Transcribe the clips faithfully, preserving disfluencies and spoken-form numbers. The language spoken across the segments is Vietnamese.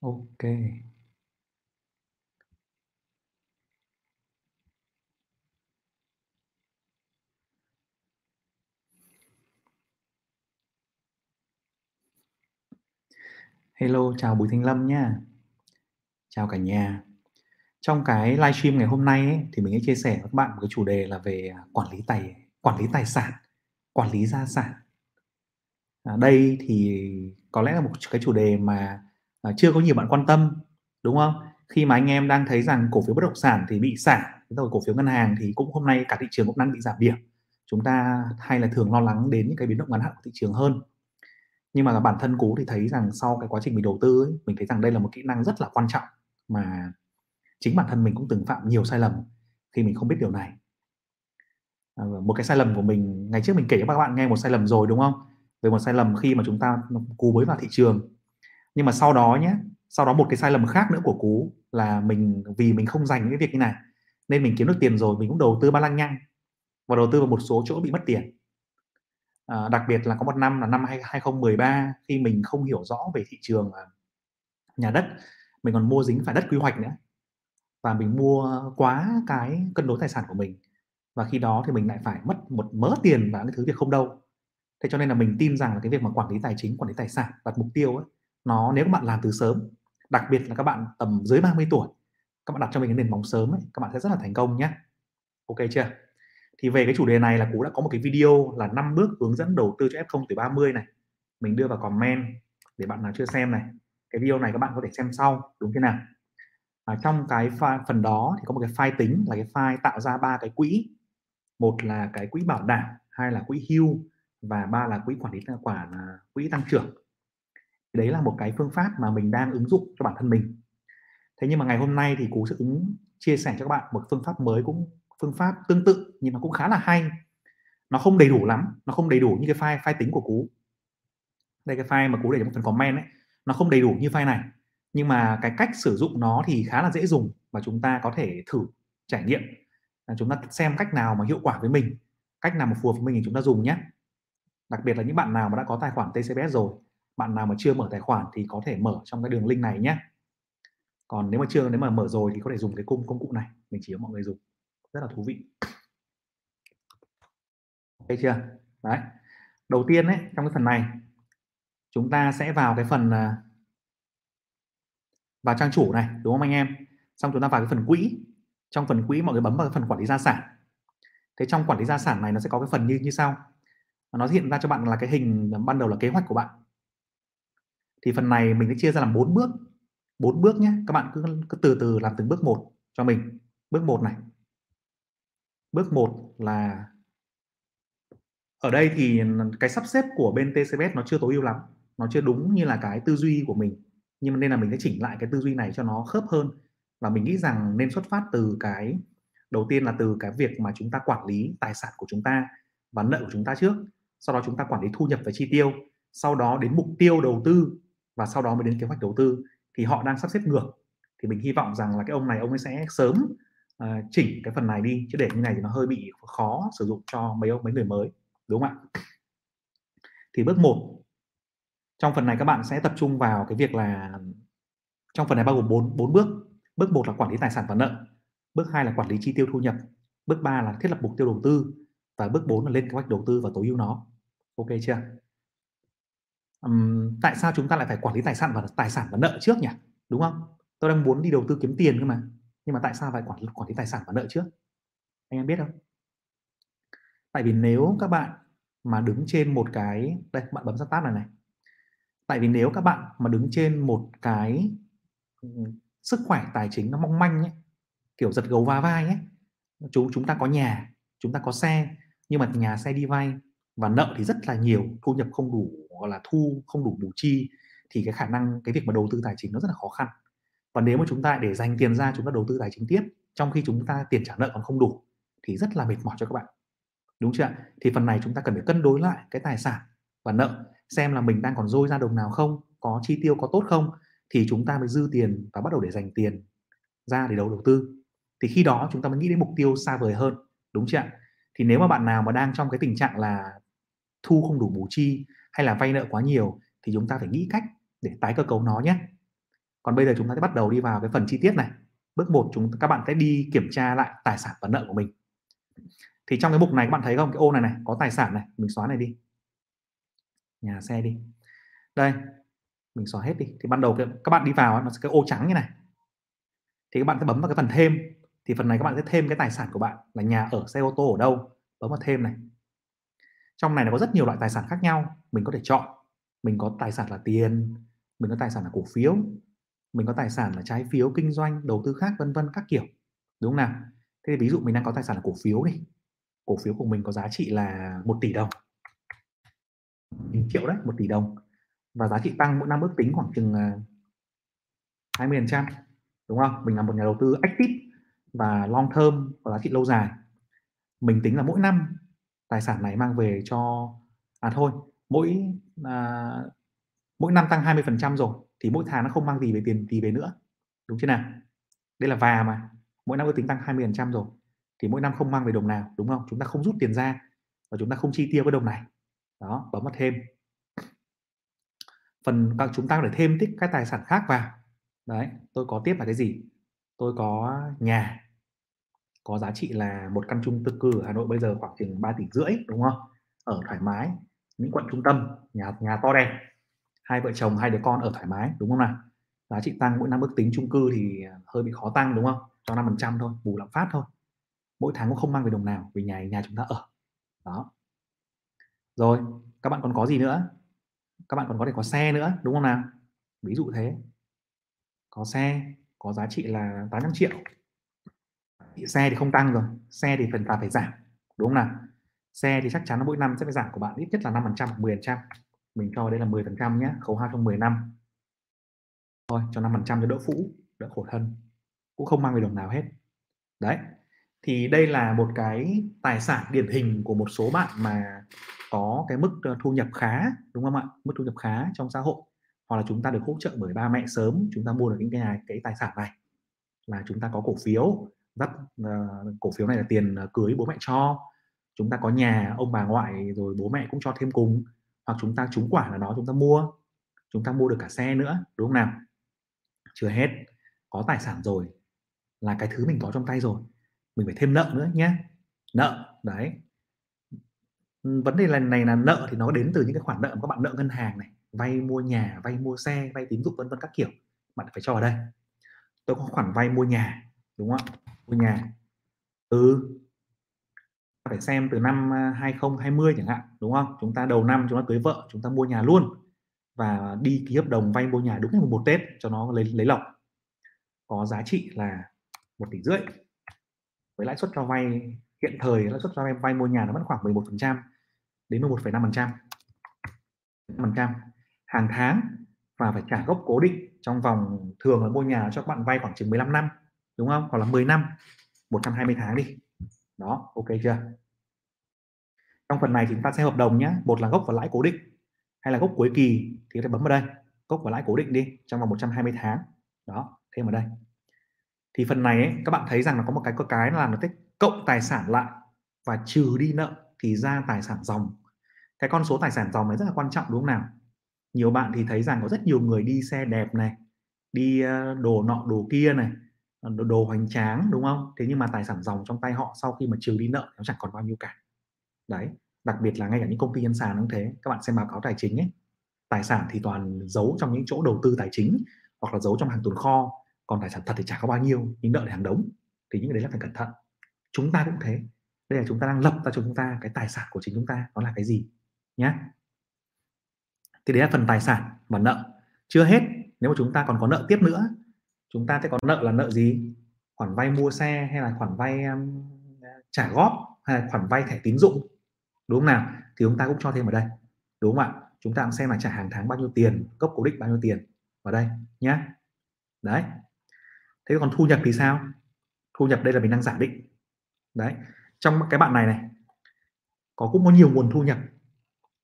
Ok. Hello, chào Bùi Thanh Lâm nhé. Chào cả nhà. Trong cái livestream ngày hôm nay ấy, thì mình sẽ chia sẻ với các bạn một cái chủ đề là về quản lý tài quản lý tài sản, quản lý gia sản. À, đây thì có lẽ là một cái chủ đề mà à, chưa có nhiều bạn quan tâm, đúng không? Khi mà anh em đang thấy rằng cổ phiếu bất động sản thì bị giảm, rồi cổ phiếu ngân hàng thì cũng hôm nay cả thị trường cũng đang bị giảm điểm. Chúng ta hay là thường lo lắng đến những cái biến động ngắn hạn của thị trường hơn. Nhưng mà bản thân Cú thì thấy rằng sau cái quá trình mình đầu tư ấy, mình thấy rằng đây là một kỹ năng rất là quan trọng mà chính bản thân mình cũng từng phạm nhiều sai lầm khi mình không biết điều này. À, một cái sai lầm của mình, ngày trước mình kể cho các bạn nghe một sai lầm rồi đúng không? Về một sai lầm khi mà chúng ta Cú mới vào thị trường. Nhưng mà sau đó nhé, sau đó một cái sai lầm khác nữa của Cú là mình vì mình không dành cái việc như này nên mình kiếm được tiền rồi mình cũng đầu tư ba lăng nhăng và đầu tư vào một số chỗ bị mất tiền. À, đặc biệt là có một năm là năm hai không một ba khi mình không hiểu rõ về thị trường nhà đất, mình còn mua dính phải đất quy hoạch nữa và mình mua quá cái cân đối tài sản của mình và khi đó thì mình lại phải mất một mớ tiền vào cái thứ việc không đâu. Thế cho nên là mình tin rằng là cái việc mà quản lý tài chính, quản lý tài sản, đặt mục tiêu ấy, nó nếu các bạn làm từ sớm, đặc biệt là các bạn tầm dưới ba mươi tuổi, các bạn đặt cho mình cái nền móng sớm ấy, các bạn sẽ rất là thành công nhé. Ok chưa? Thì về cái chủ đề này là Cú đã có một cái video là năm bước hướng dẫn đầu tư cho ép không tuổi ba mươi này. Mình đưa vào comment để bạn nào chưa xem này. Cái video này các bạn có thể xem sau, đúng thế nào? À, trong cái file, phần đó thì có một cái file tính là cái file tạo ra ba cái quỹ. Một là cái quỹ bảo đảm, hai là quỹ hưu và ba là quỹ quản lý tài khoản, quỹ tăng trưởng. Đấy là một cái phương pháp mà mình đang ứng dụng cho bản thân mình. Thế nhưng mà ngày hôm nay thì Cú sẽ ứng chia sẻ cho các bạn một phương pháp mới, cũng phương pháp tương tự nhưng mà cũng khá là hay. Nó không đầy đủ lắm, nó không đầy đủ như cái file file tính của Cú. Đây cái file mà Cú để trong phần comment ấy, nó không đầy đủ như file này. Nhưng mà cái cách sử dụng nó thì khá là dễ dùng và chúng ta có thể thử trải nghiệm. Chúng ta xem cách nào mà hiệu quả với mình, cách nào mà phù hợp với mình thì chúng ta dùng nhé. Đặc biệt là những bạn nào mà đã có tài khoản tê xê bê ét rồi, bạn nào mà chưa mở tài khoản thì có thể mở trong cái đường link này nhé. Còn nếu mà chưa, nếu mà mở rồi thì có thể dùng cái công công cụ này, mình chỉ cho mọi người dùng. Rất là thú vị. Ok chưa? Đấy. Đầu tiên ấy, trong cái phần này chúng ta sẽ vào cái phần vào trang chủ này, đúng không anh em? Xong chúng ta vào cái phần quỹ. Trong phần quỹ mọi người bấm vào cái phần quản lý gia sản. Thế trong quản lý gia sản này nó sẽ có cái phần như như sau. Nó hiện ra cho bạn là cái hình ban đầu là kế hoạch của bạn. Thì phần này mình sẽ chia ra làm bốn bước. Bốn bước nhé. Các bạn cứ, cứ từ từ làm từng bước một cho mình. Bước một này. Bước một là ở đây thì cái sắp xếp của bên tê xê bê ét nó chưa tối ưu lắm, nó chưa đúng như là cái tư duy của mình, nhưng mà nên là mình sẽ chỉnh lại cái tư duy này cho nó khớp hơn và mình nghĩ rằng nên xuất phát từ cái đầu tiên là từ cái việc mà chúng ta quản lý tài sản của chúng ta và nợ của chúng ta trước, sau đó chúng ta quản lý thu nhập và chi tiêu, sau đó đến mục tiêu đầu tư và sau đó mới đến kế hoạch đầu tư. Thì họ đang sắp xếp ngược thì mình hy vọng rằng là cái ông này ông ấy sẽ sớm Uh, chỉnh cái phần này đi, chứ để như này thì nó hơi bị khó sử dụng cho mấy ông mấy người mới, đúng không ạ? Thì bước một trong phần này các bạn sẽ tập trung vào cái việc là trong phần này bao gồm bốn bốn bước. Bước một là quản lý tài sản và nợ, bước hai là quản lý chi tiêu thu nhập, bước ba là thiết lập mục tiêu đầu tư và bước bốn là lên kế hoạch đầu tư và tối ưu nó. Ok chưa? Um, tại sao chúng ta lại phải quản lý tài sản và tài sản và nợ trước nhỉ? Đúng không? Tôi đang muốn đi đầu tư kiếm tiền cơ mà. Nhưng mà tại sao phải quản, quản lý tài sản và nợ trước? Anh em biết không? Tại vì nếu các bạn mà đứng trên một cái... Đây, bạn bấm ra tab này này. Tại vì nếu các bạn mà đứng trên một cái sức khỏe tài chính nó mong manh ấy, kiểu giật gấu va vai ấy, chúng, chúng ta có nhà, chúng ta có xe, nhưng mà nhà xe đi vay và nợ thì rất là nhiều, thu nhập không đủ, gọi là thu không đủ bù chi, thì cái khả năng, cái việc mà đầu tư tài chính nó rất là khó khăn. Còn nếu mà chúng ta để dành tiền ra chúng ta đầu tư tài chính tiếp trong khi chúng ta tiền trả nợ còn không đủ thì rất là mệt mỏi cho các bạn, đúng chưa? Thì phần này chúng ta cần phải cân đối lại cái tài sản và nợ, xem là mình đang còn dôi ra đồng nào không, có chi tiêu có tốt không, thì chúng ta mới dư tiền và bắt đầu để dành tiền ra để đầu đầu tư. Thì khi đó chúng ta mới nghĩ đến mục tiêu xa vời hơn, đúng chưa? Thì nếu mà bạn nào mà đang trong cái tình trạng là thu không đủ bù chi hay là vay nợ quá nhiều thì chúng ta phải nghĩ cách để tái cơ cấu nó nhé. Còn bây giờ chúng ta sẽ bắt đầu đi vào cái phần chi tiết này. Bước một, chúng các bạn sẽ đi kiểm tra lại tài sản và nợ của mình. Thì trong cái mục này các bạn thấy không, cái ô này này có tài sản này, mình xóa này đi, nhà xe đi, đây mình xóa hết đi. Thì ban đầu các bạn đi vào nó sẽ cái ô trắng như này, thì các bạn sẽ bấm vào cái phần thêm. Thì phần này các bạn sẽ thêm cái tài sản của bạn là nhà ở, xe ô tô ở đâu, bấm vào thêm này. Trong này nó có rất nhiều loại tài sản khác nhau, mình có thể chọn. Mình có tài sản là tiền, mình có tài sản là cổ phiếu, mình có tài sản là trái phiếu, kinh doanh, đầu tư khác, vân vân các kiểu, đúng không nào? Thế thì ví dụ mình đang có tài sản là cổ phiếu đi. Cổ phiếu của mình có giá trị là một tỷ đồng, một triệu đấy, một tỷ đồng, và giá trị tăng mỗi năm ước tính khoảng chừng hai mươi phần trăm, đúng không? Mình là một nhà đầu tư active và long term, có giá trị lâu dài. Mình tính là mỗi năm tài sản này mang về cho à thôi mỗi à, mỗi năm tăng hai mươi phần trăm rồi thì mỗi tháng nó không mang gì về tiền gì về nữa, đúng chưa nào? Đây là và mà mỗi năm ước tính tăng hai mươi phần trăm rồi thì mỗi năm không mang về đồng nào, đúng không? Chúng ta không rút tiền ra và chúng ta không chi tiêu cái đồng này. Đó, bấm vào thêm. Phần các chúng ta để thêm tích các tài sản khác vào. Đấy, tôi có tiếp là cái gì? Tôi có nhà có giá trị là một căn chung cư ở Hà Nội bây giờ khoảng chừng ba tỷ rưỡi, đúng không? Ở thoải mái, những quận trung tâm, nhà nhà to đẹp, hai vợ chồng hai đứa con ở thoải mái, đúng không nào? Giá trị tăng mỗi năm ước tính, chung cư thì hơi bị khó tăng, đúng không? Cho năm phần trăm thôi, bù lạm phát thôi. Mỗi tháng cũng không mang về đồng nào vì nhà nhà chúng ta ở. Đó. Rồi, các bạn còn có gì nữa? Các bạn còn có thể có xe nữa, đúng không nào? Ví dụ thế. Có xe có giá trị là tám trăm triệu. Xe thì không tăng rồi, xe thì phần phạt phải giảm, đúng không nào? Xe thì chắc chắn là mỗi năm sẽ phải giảm của bạn ít nhất là năm phần trăm, mười phần trăm. Mình cho đây là mười phần trăm nhé, khấu hao trong mười năm. Thôi, cho năm phần trăm cho đỡ phũ, đỡ khổ thân. Cũng không mang về đồng nào hết. Đấy. Thì đây là một cái tài sản điển hình của một số bạn mà có cái mức thu nhập khá, đúng không ạ? Mức thu nhập khá trong xã hội, hoặc là chúng ta được hỗ trợ bởi ba mẹ sớm, chúng ta mua được những cái này, cái tài sản này là chúng ta có cổ phiếu, dắt uh, cổ phiếu này là tiền cưới bố mẹ cho, chúng ta có nhà ông bà ngoại rồi bố mẹ cũng cho thêm cùng, hoặc chúng ta trúng quả là nó chúng ta mua, chúng ta mua được cả xe nữa, đúng không nào? Chưa hết, có tài sản rồi là cái thứ mình có trong tay rồi, mình phải thêm nợ nữa nhé. Nợ đấy, vấn đề lần này là nợ thì nó đến từ những cái khoản nợ mà các bạn nợ ngân hàng này, vay mua nhà, vay mua xe, vay tín dụng vân vân các kiểu, bạn phải cho vào đây. Tôi có khoản vay mua nhà, đúng không ạ? Mua nhà từ phải xem từ năm hai không hai không chẳng hạn, đúng không? Chúng ta đầu năm chúng ta cưới vợ, chúng ta mua nhà luôn và đi ký hợp đồng vay mua nhà đúng ngày mùng một Tết cho nó lấy lấy lộc, có giá trị là một tỷ rưỡi, với lãi suất cho vay hiện thời, lãi suất cho vay, vay mua nhà nó vẫn khoảng mười một phần trăm đến mười một phẩy năm phần trăm phần trăm hàng tháng, và phải trả gốc cố định trong vòng, thường là mua nhà cho các bạn vay khoảng chừng mười lăm năm, đúng không? Hoặc là mười năm, một trăm hai mươi tháng đi. Đó, ok chưa? Trong phần này chúng ta sẽ hợp đồng nhé, một là gốc và lãi cố định hay là gốc cuối kỳ thì có thể bấm vào đây, gốc và lãi cố định đi trong vòng một trăm hai mươi tháng. Đó, thêm vào đây. Thì phần này ấy, các bạn thấy rằng là có một cái có cái là nó tích cộng tài sản lại và trừ đi nợ thì ra tài sản ròng. Cái con số tài sản ròng này rất là quan trọng, đúng không nào? Nhiều bạn thì thấy rằng có rất nhiều người đi xe đẹp này, đi đồ nọ đồ kia này, đồ, đồ hoành tráng, đúng không? Thế nhưng mà tài sản ròng trong tay họ sau khi mà trừ đi nợ nó chẳng còn bao nhiêu cả. Đấy, đặc biệt là ngay cả những công ty nhân sàn cũng thế. Các bạn xem báo cáo tài chính ấy, tài sản thì toàn giấu trong những chỗ đầu tư tài chính hoặc là giấu trong hàng tồn kho, còn tài sản thật thì chả có bao nhiêu, những nợ để hàng đống. Thì những cái đấy là phải cẩn thận. Chúng ta cũng thế. Đây là chúng ta đang lập ra cho chúng ta cái tài sản của chính chúng ta nó là cái gì nhé. Thì đấy là phần tài sản và nợ. Chưa hết, nếu mà chúng ta còn có nợ tiếp nữa, chúng ta sẽ có nợ là nợ gì? Khoản vay mua xe hay là khoản vay um, trả góp hay là khoản vay thẻ tín dụng, đúng không nào? Thì chúng ta cũng cho thêm vào đây, đúng không ạ? Chúng ta cũng xem là trả hàng tháng bao nhiêu tiền, gốc cố định bao nhiêu tiền vào đây nhé. Đấy. Thế còn thu nhập thì sao? Thu nhập đây là mình đang giả định. Đấy, trong cái bạn này này có cũng có nhiều nguồn thu nhập.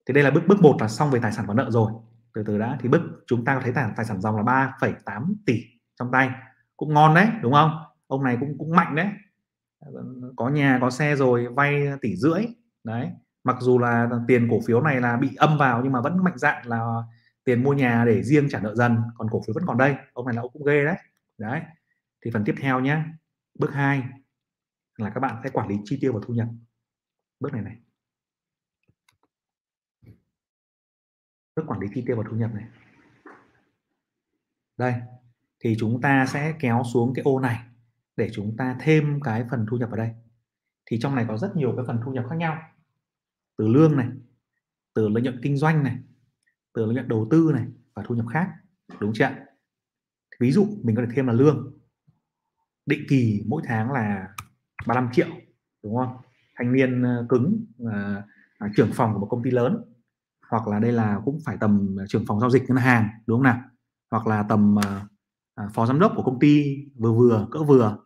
Thì đây là bước bước một là xong về tài sản và nợ rồi. Từ từ đã, thì bước chúng ta có thấy tài, tài sản ròng là ba phẩy tám tỷ trong tay. Cũng ngon đấy, đúng không? Ông này cũng cũng mạnh đấy. Có nhà, có xe rồi, vay tỷ rưỡi. Đấy, mặc dù là tiền cổ phiếu này là bị âm vào nhưng mà vẫn mạnh dạn là tiền mua nhà để riêng trả nợ dần, còn cổ phiếu vẫn còn đây. Ông này là ông cũng ghê đấy. Đấy. Thì phần tiếp theo nhé, bước hai là các bạn sẽ quản lý chi tiêu và thu nhập. Bước này này. Bước quản lý chi tiêu và thu nhập này. Đây. Thì chúng ta sẽ kéo xuống cái ô này để chúng ta thêm cái phần thu nhập vào đây. Thì trong này có rất nhiều cái phần thu nhập khác nhau. Từ lương này, từ lợi nhuận kinh doanh này, từ lợi nhuận đầu tư này và thu nhập khác. Đúng chưa? Ví dụ mình có thể thêm là lương. Định kỳ mỗi tháng là ba mươi lăm triệu. Đúng không? Thanh niên cứng, à, à, trưởng phòng của một công ty lớn. Hoặc là đây là cũng phải tầm trưởng phòng giao dịch ngân hàng. Đúng không nào? Hoặc là tầm... À, À, phó giám đốc của công ty vừa vừa cỡ vừa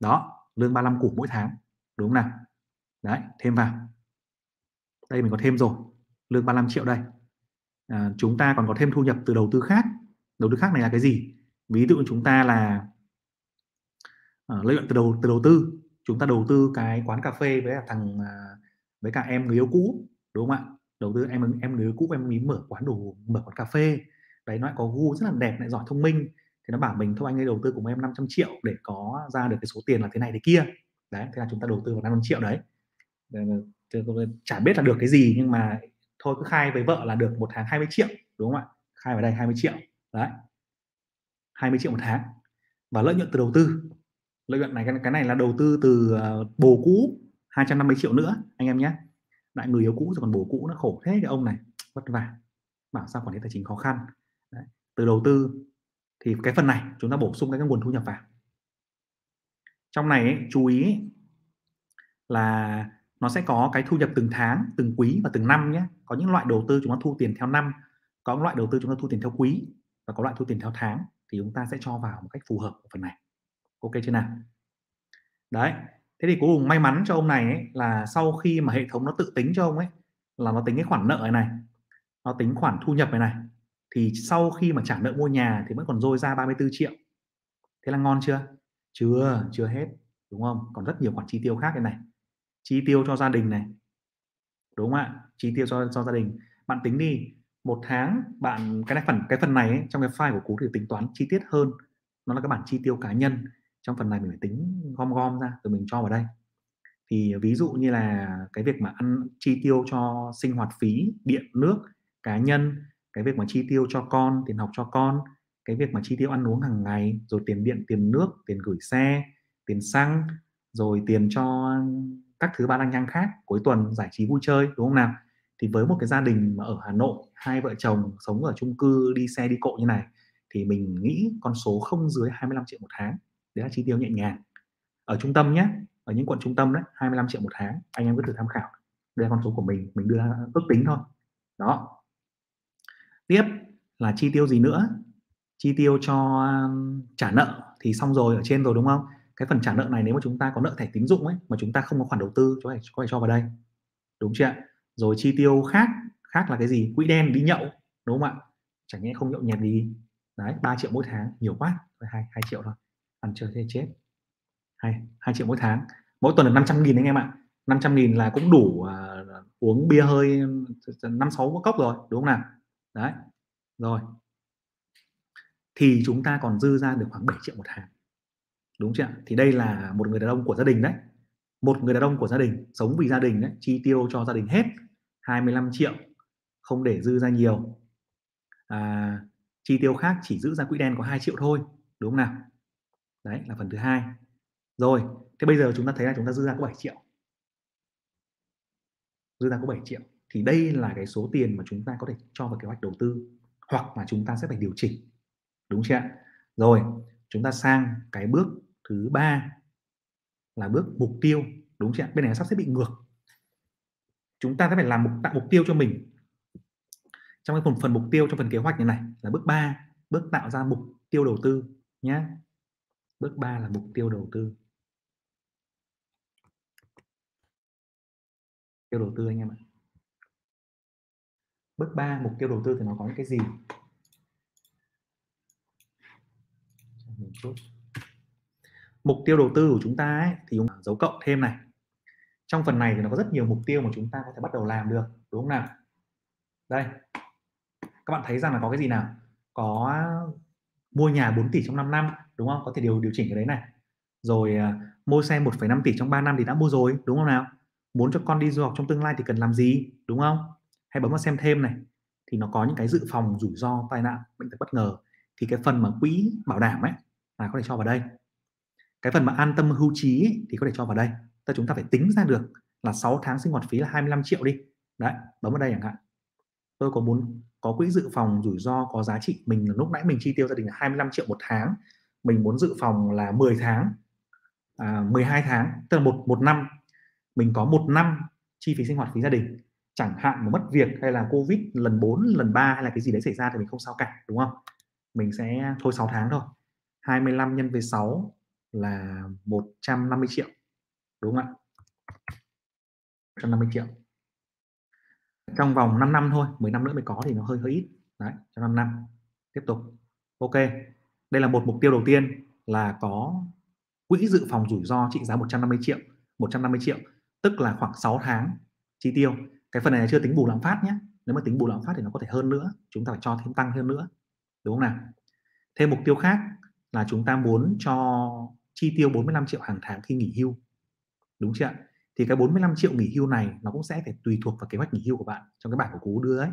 đó, lương ba mươi lăm củ mỗi tháng, đúng không nào? Đấy, thêm vào đây mình có thêm rồi, lương ba mươi lăm triệu đây. À, chúng ta còn có thêm thu nhập từ đầu tư khác. Đầu tư khác này là cái gì? Ví dụ chúng ta là à, lợi nhuận từ đầu từ đầu tư, chúng ta đầu tư cái quán cà phê với cả thằng với cả em người yêu cũ, đúng không ạ? Đầu tư em em người yêu cũ, em mới mở quán đồ mở quán cà phê đấy, nó có gu rất là đẹp, lại giỏi thông minh. Thì nó bảo mình thôi anh ấy đầu tư cùng em năm trăm triệu để có ra được cái số tiền là thế này thế kia. Đấy, thế là chúng ta đầu tư vào năm trăm triệu đấy. Chả biết là được cái gì nhưng mà thôi cứ khai với vợ là được một tháng hai mươi triệu, đúng không ạ? Khai vào đây hai mươi triệu. Đấy. hai mươi triệu một tháng. Và lợi nhuận từ đầu tư. Lợi nhuận này cái này là đầu tư từ bồ cũ, hai trăm năm mươi triệu nữa anh em nhé. Lại người yêu cũ rồi còn bồ cũ, nó khổ thế cái ông này, vất vả. Bảo sao quản lý tài chính khó khăn. Đấy. Từ đầu tư thì cái phần này chúng ta bổ sung cái nguồn thu nhập vào. Trong này ấy, chú ý là nó sẽ có cái thu nhập từng tháng, từng quý và từng năm nhé. Có những loại đầu tư chúng ta thu tiền theo năm, có loại đầu tư chúng ta thu tiền theo quý và có loại thu tiền theo tháng, thì chúng ta sẽ cho vào một cách phù hợp của phần này. Ok chưa nào? Đấy. Thế thì cuối cùng may mắn cho ông này ấy, là sau khi mà hệ thống nó tự tính cho ông ấy, là nó tính cái khoản nợ này, nó tính khoản thu nhập này này. Thì sau khi mà trả nợ mua nhà thì vẫn còn dôi ra ba mươi tư triệu. Thế là ngon chưa? Chưa, chưa hết, đúng không? Còn rất nhiều khoản chi tiêu khác đây này. Chi tiêu cho gia đình này, đúng không ạ? Chi tiêu cho, cho gia đình. Bạn tính đi, một tháng bạn cái này phần cái phần này ấy, trong cái file của Cú thì tính toán chi tiết hơn. Nó là các bản chi tiêu cá nhân. Trong phần này mình phải tính gom gom ra rồi mình cho vào đây. Thì ví dụ như là cái việc mà ăn chi tiêu cho sinh hoạt phí, điện, nước, cá nhân, cái việc mà chi tiêu cho con, tiền học cho con, cái việc mà chi tiêu ăn uống hàng ngày, rồi tiền điện, tiền nước, tiền gửi xe, tiền xăng, rồi tiền cho các thứ ba lăng nhăng khác, cuối tuần giải trí vui chơi, đúng không nào? Thì với một cái gia đình mà ở Hà Nội, hai vợ chồng sống ở chung cư, đi xe đi cộ như này, thì mình nghĩ con số không dưới hai mươi lăm triệu một tháng. Đấy là chi tiêu nhẹ nhàng. Ở trung tâm nhé, ở những quận trung tâm đấy, hai mươi lăm triệu một tháng. Anh em cứ thử tham khảo. Đây là con số của mình, mình đưa ra ước tính thôi. Đó. Tiếp là chi tiêu gì nữa? Chi tiêu cho trả nợ thì xong rồi, ở trên rồi đúng không? Cái phần trả nợ này nếu mà chúng ta có nợ thẻ tín dụng ấy mà chúng ta không có khoản đầu tư, chúng ta có thể cho vào đây. Đúng chưa ạ? Rồi chi tiêu khác, khác là cái gì? Quỹ đen đi nhậu, đúng không ạ? Chẳng nhẽ không nhậu nhẹt đi. Đấy, ba triệu mỗi tháng, nhiều quá, hai, hai triệu thôi. Ăn chơi thế chết. hai, hai triệu mỗi tháng. Mỗi tuần là năm trăm nghìn anh em ạ. năm trăm nghìn là cũng đủ uh, uống bia hơi năm sáu cốc rồi, đúng không nào? Đấy, rồi. Thì chúng ta còn dư ra được khoảng bảy triệu một tháng. Đúng chưa? Thì đây là một người đàn ông của gia đình đấy. Một người đàn ông của gia đình, sống vì gia đình đấy, chi tiêu cho gia đình hết hai mươi lăm triệu, không để dư ra nhiều. à, Chi tiêu khác chỉ giữ ra quỹ đen có hai triệu thôi, đúng không nào? Đấy là phần thứ hai. Rồi, thế bây giờ chúng ta thấy là chúng ta dư ra có bảy triệu. Dư ra có bảy triệu. Thì đây là cái số tiền mà chúng ta có thể cho vào kế hoạch đầu tư, hoặc là chúng ta sẽ phải điều chỉnh. Đúng chưa ạ? Rồi, chúng ta sang cái bước thứ ba là bước mục tiêu. Đúng chưa ạ? Bên này sắp xếp bị ngược. Chúng ta sẽ phải làm mục, tạo mục tiêu cho mình. Trong cái phần, phần mục tiêu, trong phần kế hoạch như này là bước ba, bước tạo ra mục tiêu đầu tư nhé. Bước ba là mục tiêu đầu tư. Mục tiêu đầu tư anh em ạ. Bước ba, mục tiêu đầu tư thì nó có những cái gì? Mục tiêu đầu tư của chúng ta ấy, thì dấu cộng thêm này. Trong phần này thì nó có rất nhiều mục tiêu mà chúng ta có thể bắt đầu làm được. Đúng không nào? Đây. các bạn thấy rằng là có cái gì nào? Có mua nhà bốn tỷ trong năm năm, đúng không? Có thể điều điều chỉnh cái đấy này. Rồi mua xe một phẩy năm tỷ trong ba năm thì đã mua rồi, đúng không nào? Muốn cho con đi du học trong tương lai thì cần làm gì, đúng không? Hay bấm vào xem thêm này, thì nó có những cái dự phòng rủi ro tai nạn, bệnh tật bất ngờ. Thì cái phần mà quỹ bảo đảm ấy là có thể cho vào đây. Cái phần mà an tâm hưu trí ấy, thì có thể cho vào đây. Tức chúng ta phải tính ra được là sáu tháng sinh hoạt phí là hai mươi lăm triệu đi. Đấy, bấm vào đây chẳng hạn. Tôi có muốn có quỹ dự phòng rủi ro có giá trị, mình lúc nãy mình chi tiêu gia đình là hai mươi lăm triệu một tháng, mình muốn dự phòng là mười tháng, à, mười hai tháng, tức là một một năm mình có một năm chi phí sinh hoạt phí gia đình. Chẳng hạn mà mất việc hay là Covid lần bốn, lần ba hay là cái gì đấy xảy ra thì mình không sao cả, đúng không? Mình sẽ thôi sáu tháng thôi. hai mươi lăm nhân với sáu là một trăm năm mươi triệu, đúng không ạ? một trăm năm mươi triệu. Trong vòng năm năm thôi, mười năm nữa mới có thì nó hơi hơi ít. Đấy, trong năm năm. Tiếp tục. Ok. Đây là một mục tiêu đầu tiên là có quỹ dự phòng rủi ro trị giá một trăm năm mươi triệu, một trăm năm mươi triệu, tức là khoảng sáu tháng chi tiêu. Cái phần này là chưa tính bù lạm phát nhé. Nếu mà tính bù lạm phát thì nó có thể hơn nữa, chúng ta phải cho thêm tăng hơn nữa. Đúng không nào? Thêm mục tiêu khác là chúng ta muốn cho chi tiêu bốn mươi lăm triệu hàng tháng khi nghỉ hưu. Đúng chưa ạ? Thì cái bốn mươi lăm triệu nghỉ hưu này nó cũng sẽ phải tùy thuộc vào kế hoạch nghỉ hưu của bạn trong cái bảng của Cú đưa ấy.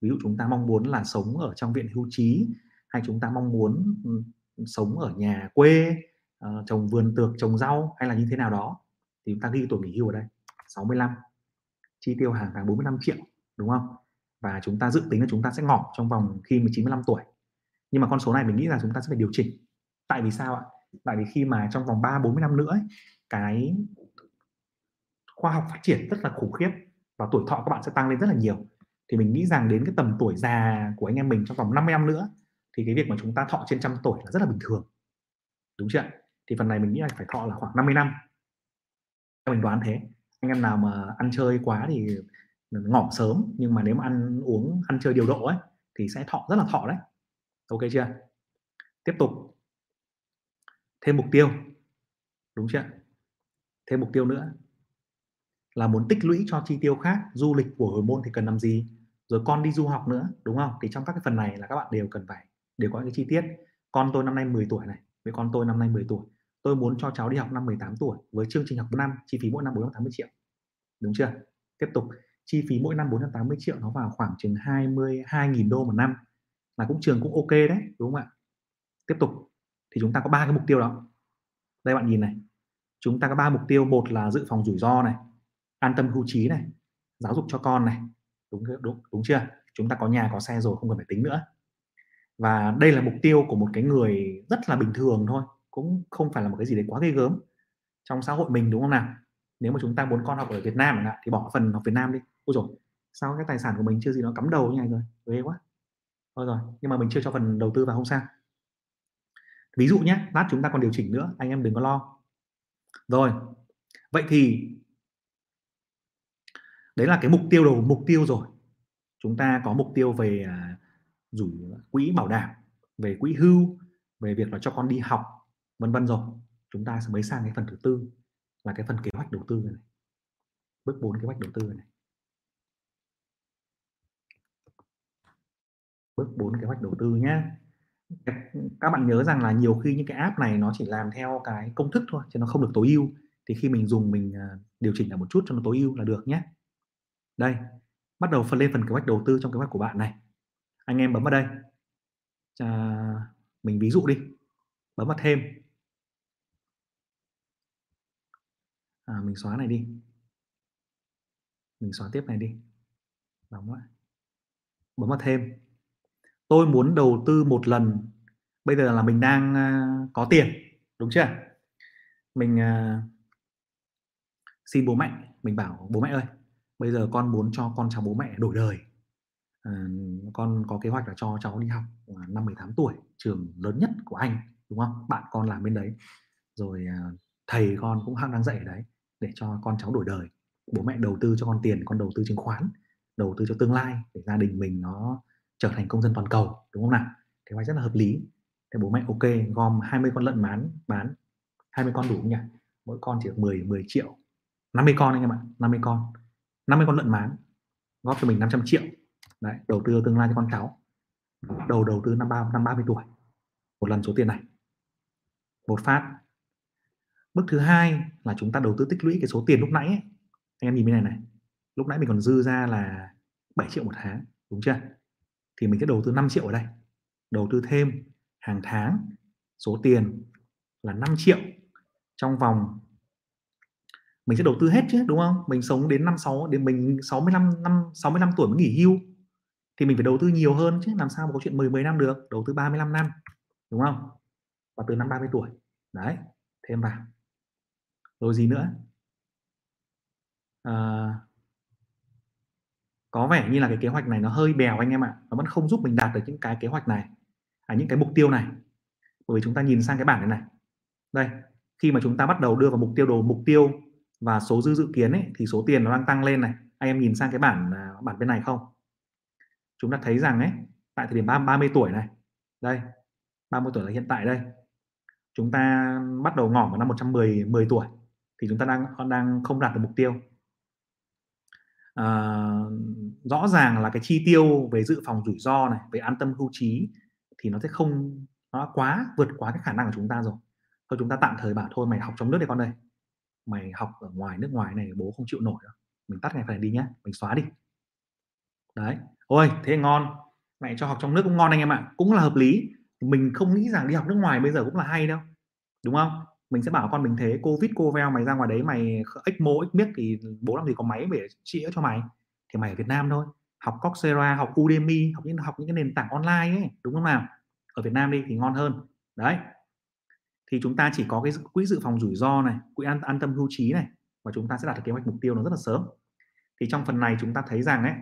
Ví dụ chúng ta mong muốn là sống ở trong viện hưu trí, hay chúng ta mong muốn sống ở nhà quê, trồng vườn tược, trồng rau hay là như thế nào đó. Thì chúng ta ghi tuổi nghỉ hưu ở đây, sáu mươi lăm, chi tiêu hàng tháng bốn mươi lăm triệu, đúng không? Và chúng ta dự tính là chúng ta sẽ ngỏ trong vòng khi mà chín mươi lăm tuổi. Nhưng mà con số này mình nghĩ là chúng ta sẽ phải điều chỉnh. Tại vì sao ạ? Tại vì khi mà trong vòng ba bốn mươi năm nữa ấy, cái khoa học phát triển rất là khủng khiếp và tuổi thọ các bạn sẽ tăng lên rất là nhiều. Thì mình nghĩ rằng đến cái tầm tuổi già của anh em mình trong vòng năm mươi năm nữa thì cái việc mà chúng ta thọ trên trăm tuổi là rất là bình thường. Đúng chưa? Thì phần này mình nghĩ là phải thọ là khoảng năm mươi năm. Mình đoán thế. Anh em nào mà ăn chơi quá thì ngỏm sớm, nhưng mà nếu mà ăn uống, ăn chơi điều độ ấy thì sẽ thọ rất là thọ đấy. Ok chưa? Tiếp tục. Thêm mục tiêu. Đúng chưa? Thêm mục tiêu nữa là muốn tích lũy cho chi tiêu khác, du lịch của hồi môn thì cần làm gì, rồi con đi du học nữa, đúng không? Thì trong các cái phần này là các bạn đều cần phải đều có những cái chi tiết. Con tôi năm nay mười tuổi này, với con tôi năm nay mười tuổi, tôi muốn cho cháu đi học năm mười tám tuổi với chương trình học năm, chi phí mỗi năm bốn trăm tám mươi triệu. Đúng chưa? Tiếp tục, chi phí mỗi năm bốn trăm tám mươi triệu nó vào khoảng chừng hai mươi hai nghìn đô một năm, là cũng trường cũng ok đấy, đúng không ạ? Tiếp tục, thì chúng ta có ba cái mục tiêu đó. Đây bạn nhìn này. Chúng ta có ba mục tiêu, một là dự phòng rủi ro này, an tâm hưu trí này, giáo dục cho con này, đúng đúng đúng chưa? Chúng ta có nhà có xe rồi, không cần phải tính nữa. Và đây là mục tiêu của một cái người rất là bình thường thôi, cũng không phải là một cái gì đấy quá ghê gớm trong xã hội mình, đúng không nào? Nếu mà chúng ta muốn con học ở Việt Nam thì bỏ phần học Việt Nam đi. Ôi rồi, sao cái tài sản của mình chưa gì nó cắm đầu như này rồi, ghê quá. Thôi rồi, nhưng mà mình chưa cho phần đầu tư vào, không sao. Ví dụ nhé, lát chúng ta còn điều chỉnh nữa, anh em đừng có lo. Rồi, vậy thì đấy là cái mục tiêu đầu mục tiêu rồi. Chúng ta có mục tiêu về à, rủi quỹ bảo đảm, về quỹ hưu, về việc là cho con đi học, vân vân rồi. Chúng ta sẽ mới sang cái phần thứ tư là cái phần kế hoạch đầu tư này. Bước bốn, kế hoạch đầu tư này. Bước bốn, kế hoạch đầu tư nhé. Các bạn nhớ rằng là nhiều khi những cái app này nó chỉ làm theo cái công thức thôi, chứ nó không được tối ưu. Thì khi mình dùng mình điều chỉnh lại một chút cho nó tối ưu là được nhé. Đây, bắt đầu phần lên phần kế hoạch đầu tư trong kế hoạch của bạn này. Anh em bấm vào đây. À, mình ví dụ đi. Bấm vào thêm. À, mình xóa này đi. Mình xóa tiếp này đi. Đóng lại. Bấm vào thêm. Tôi muốn đầu tư một lần. Bây giờ là mình đang uh, có tiền. Đúng chưa? Mình uh, xin bố mẹ. Mình bảo bố mẹ ơi, bây giờ con muốn cho con cháu bố mẹ đổi đời. À, con có kế hoạch là cho cháu đi học năm mười tám tuổi, trường lớn nhất của Anh, đúng không? Bạn con làm bên đấy. Rồi thầy con cũng đang dạy ở đấy để cho con cháu đổi đời. Bố mẹ đầu tư cho con tiền, con đầu tư chứng khoán, đầu tư cho tương lai để gia đình mình nó trở thành công dân toàn cầu, đúng không nào? Kế hoạch rất là hợp lý. Thế bố mẹ ok, gom hai mươi con lợn bán, bán hai mươi con đủ không nhỉ? Mỗi con chỉ được mười triệu. năm mươi con anh em ạ, năm mươi con. năm mươi con lợn mán góp cho mình năm trăm triệu. Đấy, đầu tư tương lai cho con cháu. bắt đầu đầu tư năm ba năm ba mươi tuổi một lần số tiền này một phát. Bước thứ hai là chúng ta đầu tư tích lũy cái số tiền lúc nãy ấy. Anh em nhìn bên này này, lúc nãy mình còn dư ra là bảy triệu một tháng, đúng chưa? Thì mình sẽ đầu tư năm triệu ở đây, đầu tư thêm hàng tháng số tiền là năm triệu trong vòng. Mình sẽ đầu tư hết chứ, đúng không? Mình sống đến năm sáu đến mình sáu mươi lăm năm sáu mươi lăm tuổi mới nghỉ hưu thì mình phải đầu tư nhiều hơn chứ, làm sao mà có chuyện mười mười năm được, đầu tư ba mươi lăm năm, đúng không? Và từ năm ba mươi tuổi, đấy, thêm vào. Rồi gì nữa? À, có vẻ như là cái kế hoạch này nó hơi bèo anh em ạ, nó vẫn không giúp mình đạt được những cái kế hoạch này, à, những cái mục tiêu này. Bởi vì chúng ta nhìn sang cái bảng này này, đây, khi mà chúng ta bắt đầu đưa vào mục tiêu đồ mục tiêu và số dư dự kiến ấy, thì số tiền nó đang tăng lên này. Anh em nhìn sang cái bảng bảng bên này không? Chúng ta thấy rằng ấy, tại thời điểm ba mươi tuổi này, đây, ba mươi tuổi là hiện tại đây, chúng ta bắt đầu ngỏm vào năm một trăm mười tuổi thì chúng ta đang đang không đạt được mục tiêu. À, rõ ràng là cái chi tiêu về dự phòng rủi ro này, về an tâm hưu trí thì nó sẽ không, nó quá vượt quá cái khả năng của chúng ta rồi. Thôi chúng ta tạm thời bảo thôi mày học trong nước đây con đây, mày học ở ngoài nước ngoài này bố không chịu nổi đâu, mình tắt ngày phải đi nhá, mình xóa đi. Đấy, ôi thế ngon, mày cho học trong nước cũng ngon anh em ạ, cũng là hợp lý. Mình không nghĩ rằng đi học nước ngoài bây giờ cũng là hay đâu, đúng không? Mình sẽ bảo con mình thế, Covid cô veo mày ra ngoài đấy mày ECMO, biết thì bố làm gì có máy để chữa cho mày, thì mày ở Việt Nam thôi, học Coursera, học Udemy, học những học những cái nền tảng online ấy, đúng không nào? Ở Việt Nam đi thì ngon hơn. Đấy, thì chúng ta chỉ có cái quỹ dự phòng rủi ro này, quỹ an, an tâm hưu trí này, và chúng ta sẽ đạt được kế hoạch mục tiêu nó rất là sớm. Thì trong phần này chúng ta thấy rằng ấy,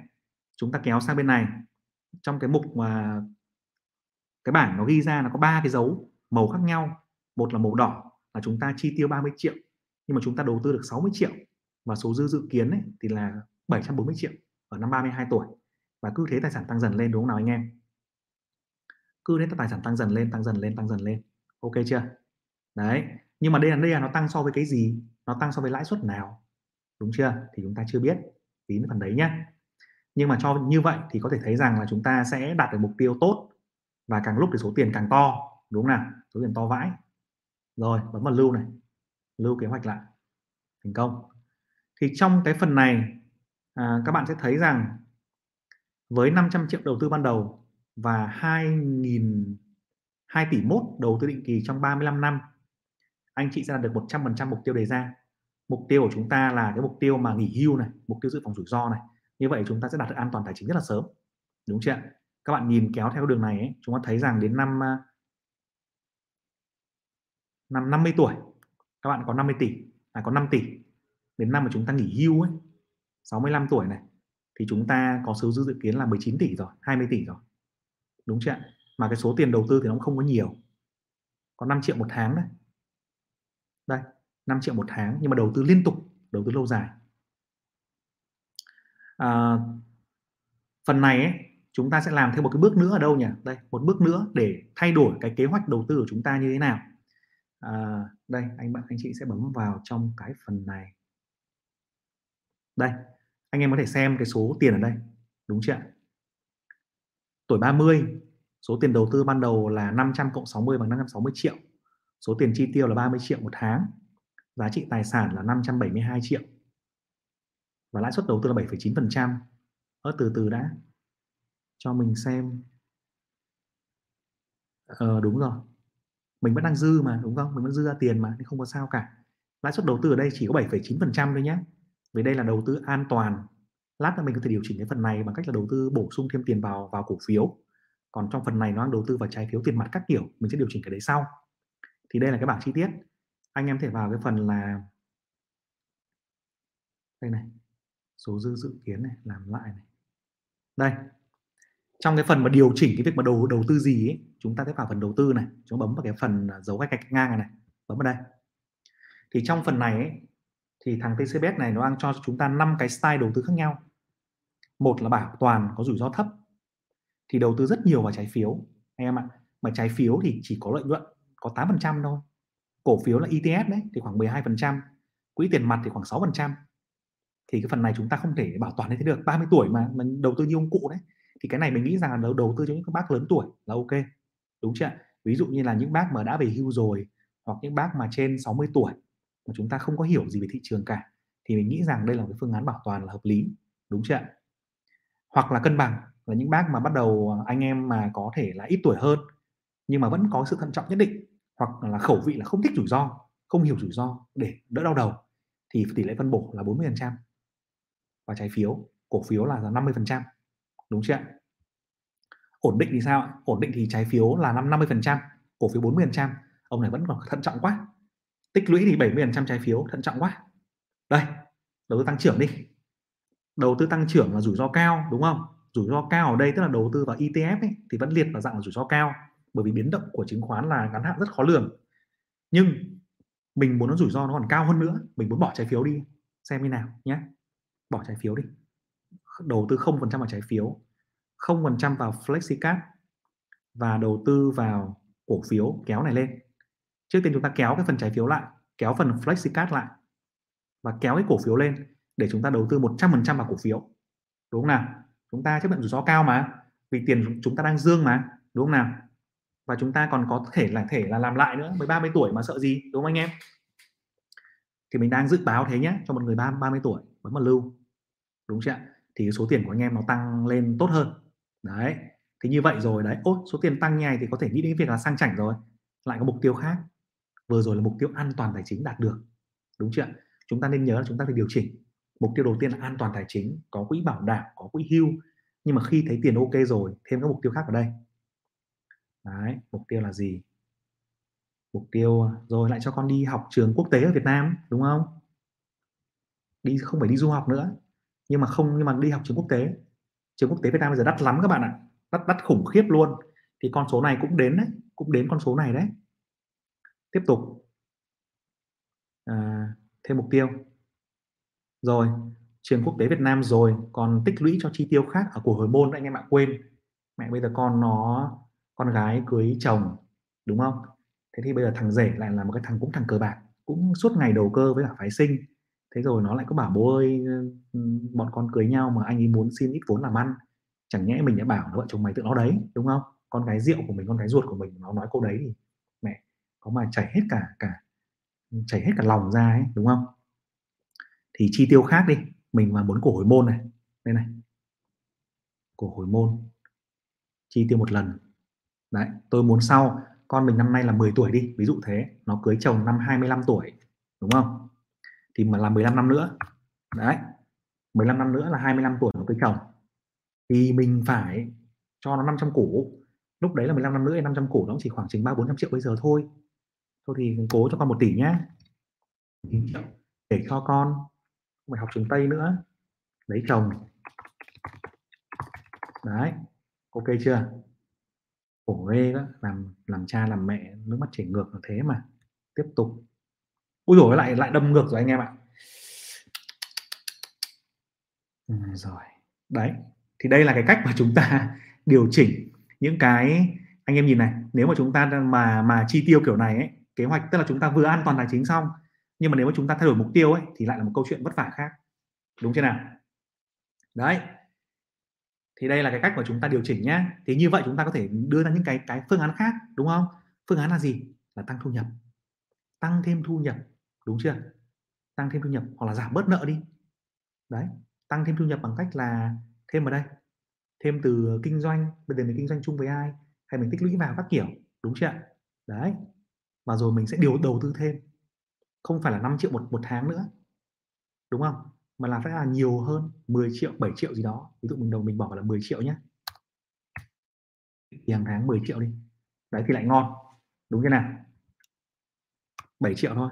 chúng ta kéo sang bên này, trong cái mục mà cái bảng nó ghi ra nó có ba cái dấu màu khác nhau. Một là màu đỏ là chúng ta chi tiêu ba mươi triệu nhưng mà chúng ta đầu tư được sáu mươi triệu, và số dư dự kiến ấy, thì là bảy trăm bốn mươi triệu ở năm ba mươi hai tuổi. Và cứ thế tài sản tăng dần lên, đúng không nào anh em? Cứ thế tài sản tăng dần lên, tăng dần lên, tăng dần lên. Ok chưa? Đấy, nhưng mà đây là đây là nó tăng so với cái gì? Nó tăng so với lãi suất nào? Đúng chưa? Thì chúng ta chưa biết, tí nữa phần đấy nhá. Nhưng mà cho như vậy thì có thể thấy rằng là chúng ta sẽ đạt được mục tiêu tốt, và càng lúc thì số tiền càng to, đúng không nào? Số tiền to vãi. Rồi, bấm vào lưu này, lưu kế hoạch lại, thành công. Thì trong cái phần này à, các bạn sẽ thấy rằng với năm trăm triệu đầu tư ban đầu và hai nghìn hai tỷ mốt đầu tư định kỳ trong ba mươi lăm năm, anh chị sẽ đạt được một trăm phần trăm mục tiêu đề ra. Mục tiêu của chúng ta là cái mục tiêu mà nghỉ hưu này, mục tiêu dự phòng rủi ro này. Như vậy chúng ta sẽ đạt được an toàn tài chính rất là sớm, đúng chưa? Các bạn nhìn kéo theo đường này ấy, chúng ta thấy rằng đến năm năm năm mươi tuổi các bạn có năm mươi tỷ, à có năm tỷ. Đến năm mà chúng ta nghỉ hưu ấy, sáu mươi lăm tuổi này, thì chúng ta có số dư dự kiến là mười chín tỷ rồi, hai mươi tỷ rồi, đúng chưa? Mà cái số tiền đầu tư thì nó cũng không có nhiều, có năm triệu một tháng đấy. Đây, năm triệu một tháng, nhưng mà đầu tư liên tục, đầu tư lâu dài. À, phần này ấy, chúng ta sẽ làm thêm một cái bước nữa ở đâu nhỉ? Đây, một bước nữa để thay đổi cái kế hoạch đầu tư của chúng ta như thế nào. À, đây, anh bạn anh chị sẽ bấm vào trong cái phần này. Đây, anh em có thể xem cái số tiền ở đây, đúng chưa? Tuổi ba mươi, số tiền đầu tư ban đầu là năm trăm cộng sáu mươi bằng năm trăm sáu mươi triệu. Số tiền chi tiêu là ba mươi triệu một tháng. Giá trị tài sản là năm trăm bảy mươi hai triệu. Và lãi suất đầu tư là bảy phẩy chín phần trăm. Ờ, từ từ đã, cho mình xem. Ờ, đúng rồi, mình vẫn đang dư mà, đúng không? Mình vẫn dư ra tiền mà, nên không có sao cả. Lãi suất đầu tư ở đây chỉ có bảy phẩy chín phần trăm thôi nhé. Vì đây là đầu tư an toàn. Lát nữa mình có thể điều chỉnh cái phần này bằng cách là đầu tư bổ sung thêm tiền vào vào cổ phiếu. Còn trong phần này nó đang đầu tư vào trái phiếu tiền mặt các kiểu, mình sẽ điều chỉnh cái đấy sau. Thì đây là cái bảng chi tiết. Anh em thể vào cái phần là đây này, số dư dự kiến này, làm lại này. Đây, trong cái phần mà điều chỉnh cái việc mà đầu đầu tư gì ấy, chúng ta sẽ vào phần đầu tư này, chúng bấm vào cái phần dấu gạch gạch ngang này, này, bấm vào đây. Thì trong phần này ấy, thì thằng tê xê bê ét này nó đang cho chúng ta năm cái style đầu tư khác nhau. Một là bảo toàn có rủi ro thấp, thì đầu tư rất nhiều vào trái phiếu anh em ạ. Mà trái phiếu thì chỉ có lợi nhuận có tám phần trăm thôi. Cổ phiếu là e tê ép đấy thì khoảng mười hai phần trăm, quỹ tiền mặt thì khoảng sáu phần trăm. Thì cái phần này chúng ta không thể bảo toàn như thế được, ba mươi tuổi mà mình đầu tư như ông cụ đấy. thì cái này mình nghĩ rằng là đầu tư cho những các bác lớn tuổi là ok, đúng chưa? Ví dụ như là những bác mà đã về hưu rồi hoặc những bác mà trên sáu mươi tuổi mà chúng ta không có hiểu gì về thị trường cả, thì mình nghĩ rằng đây là một cái phương án bảo toàn là hợp lý, đúng chưa? Hoặc là cân bằng là những bác mà bắt đầu, anh em mà có thể là ít tuổi hơn nhưng mà vẫn có sự thận trọng nhất định, hoặc là khẩu vị là không thích rủi ro, không hiểu rủi ro để đỡ đau đầu, thì tỷ lệ phân bổ là bốn mươi phần trăm và trái phiếu, cổ phiếu là năm mươi phần trăm, đúng chưa? Ổn định thì sao? Ổn định thì trái phiếu là năm mươi phần trăm, cổ phiếu bốn mươi phần trăm. Ông này vẫn còn thận trọng quá. Tích lũy thì bảy mươi phần trăm trái phiếu, thận trọng quá. Đây, đầu tư tăng trưởng đi. Đầu tư tăng trưởng là rủi ro cao, đúng không? Rủi ro cao ở đây tức là đầu tư vào E T F ấy, thì vẫn liệt vào dạng là rủi ro cao, bởi vì biến động của chứng khoán là ngắn hạn rất khó lường. Nhưng mình muốn nó rủi ro nó còn cao hơn nữa, mình muốn bỏ trái phiếu đi, xem như nào nhé. Bỏ trái phiếu đi. Đầu tư không phần trăm vào trái phiếu, không phần trăm vào FlexiCap và đầu tư vào cổ phiếu, kéo này lên. Trước tiên chúng ta kéo cái phần trái phiếu lại, kéo phần FlexiCap lại và kéo cái cổ phiếu lên để chúng ta đầu tư một trăm phần trăm vào cổ phiếu. Đúng không nào? Chúng ta chấp nhận rủi ro cao mà, vì tiền chúng ta đang dương mà, đúng không nào? Và chúng ta còn có thể là thể là làm lại nữa, mới ba mươi tuổi mà sợ gì, đúng không anh em? Thì mình đang dự báo thế nhé, cho một người ba mươi tuổi bấm vào lưu, đúng chưa? Thì số tiền của anh em nó tăng lên tốt hơn. Đấy, thì như vậy rồi đấy. Ốt, số tiền tăng như này thì có thể nghĩ đến việc là sang chảnh rồi, lại có mục tiêu khác. Vừa rồi là mục tiêu an toàn tài chính đạt được, đúng chưa? Chúng ta nên nhớ là chúng ta phải điều chỉnh. Mục tiêu đầu tiên là an toàn tài chính, có quỹ bảo đảm, có quỹ hưu. Nhưng mà khi thấy tiền ok rồi, thêm các mục tiêu khác vào đây. Đấy, mục tiêu là gì? Mục tiêu rồi lại cho con đi học trường quốc tế ở Việt Nam, đúng không? Đi không phải đi du học nữa, nhưng mà không nhưng mà đi học trường quốc tế. Trường quốc tế Việt Nam bây giờ đắt lắm các bạn ạ, đắt đắt khủng khiếp luôn. Thì con số này cũng đến đấy, cũng đến con số này đấy. Tiếp tục à, thêm mục tiêu. Rồi, trường quốc tế Việt Nam rồi, còn tích lũy cho chi tiêu khác ở của hồi môn anh em ạ, quên. Mẹ bây giờ con nó con gái cưới chồng, đúng không? Thế thì bây giờ thằng rể lại là một cái thằng cũng thằng cờ bạc, cũng suốt ngày đầu cơ với cả phái sinh. Thế rồi nó lại có bảo bố ơi, bọn con cưới nhau mà anh ấy muốn xin ít vốn làm ăn. Chẳng nhẽ mình đã bảo nó vợ chồng mày tự nó đấy, đúng không? Con gái rượu của mình, con gái ruột của mình nó nói câu đấy thì mẹ có mà chảy hết cả cả chảy hết cả lòng ra ấy, đúng không? Thì chi tiêu khác đi, mình mà muốn cổ hồi môn này, đây này. Cổ hồi môn. Chi tiêu một lần. Đấy, tôi muốn sau con mình năm nay là mười tuổi đi, ví dụ thế, nó cưới chồng năm hai mươi lăm tuổi, đúng không? Thì mà là mười lăm năm nữa. Đấy. mười lăm năm nữa là hai mươi lăm tuổi nó cưới chồng. Thì mình phải cho nó năm trăm củ. Lúc đấy là mười lăm năm nữa thì năm trăm củ nó cũng chỉ khoảng chừng ba bốn trăm triệu bây giờ thôi. Thôi thì cố cho con một tỷ nhá. Để cho con phải học trường Tây nữa. Lấy chồng. Đấy. Ok chưa? Khổ ghê đó, làm làm cha làm mẹ nước mắt chảy ngược là thế mà. Tiếp tục. Úi dồi, lại lại đâm ngược rồi anh em ạ. Ừ, rồi. Đấy. Thì đây là cái cách mà chúng ta điều chỉnh những cái... Anh em nhìn này, nếu mà chúng ta mà mà chi tiêu kiểu này ấy, kế hoạch tức là chúng ta vừa an toàn tài chính xong, nhưng mà nếu mà chúng ta thay đổi mục tiêu ấy thì lại là một câu chuyện vất vả khác. Đúng chưa nào? Đấy. Thì đây là cái cách mà chúng ta điều chỉnh nhá. Thì như vậy chúng ta có thể đưa ra những cái cái phương án khác, đúng không? Phương án là gì? Là tăng thu nhập. Tăng thêm thu nhập. Đúng chưa? Tăng thêm thu nhập hoặc là giảm bớt nợ đi. Đấy, tăng thêm thu nhập bằng cách là thêm vào đây. Thêm từ kinh doanh, bây giờ mình kinh doanh chung với ai, hay mình tích lũy vào các kiểu, đúng chưa? Đấy. Và rồi mình sẽ điều đầu tư thêm. Không phải là năm triệu một một tháng nữa. Đúng không? Mà là phải là nhiều hơn, mười triệu, bảy triệu gì đó. Ví dụ mình đầu mình bỏ vào là mười triệu nhé. Thì hàng tháng mười triệu đi. Đấy thì lại ngon. Đúng chưa nào? bảy triệu thôi.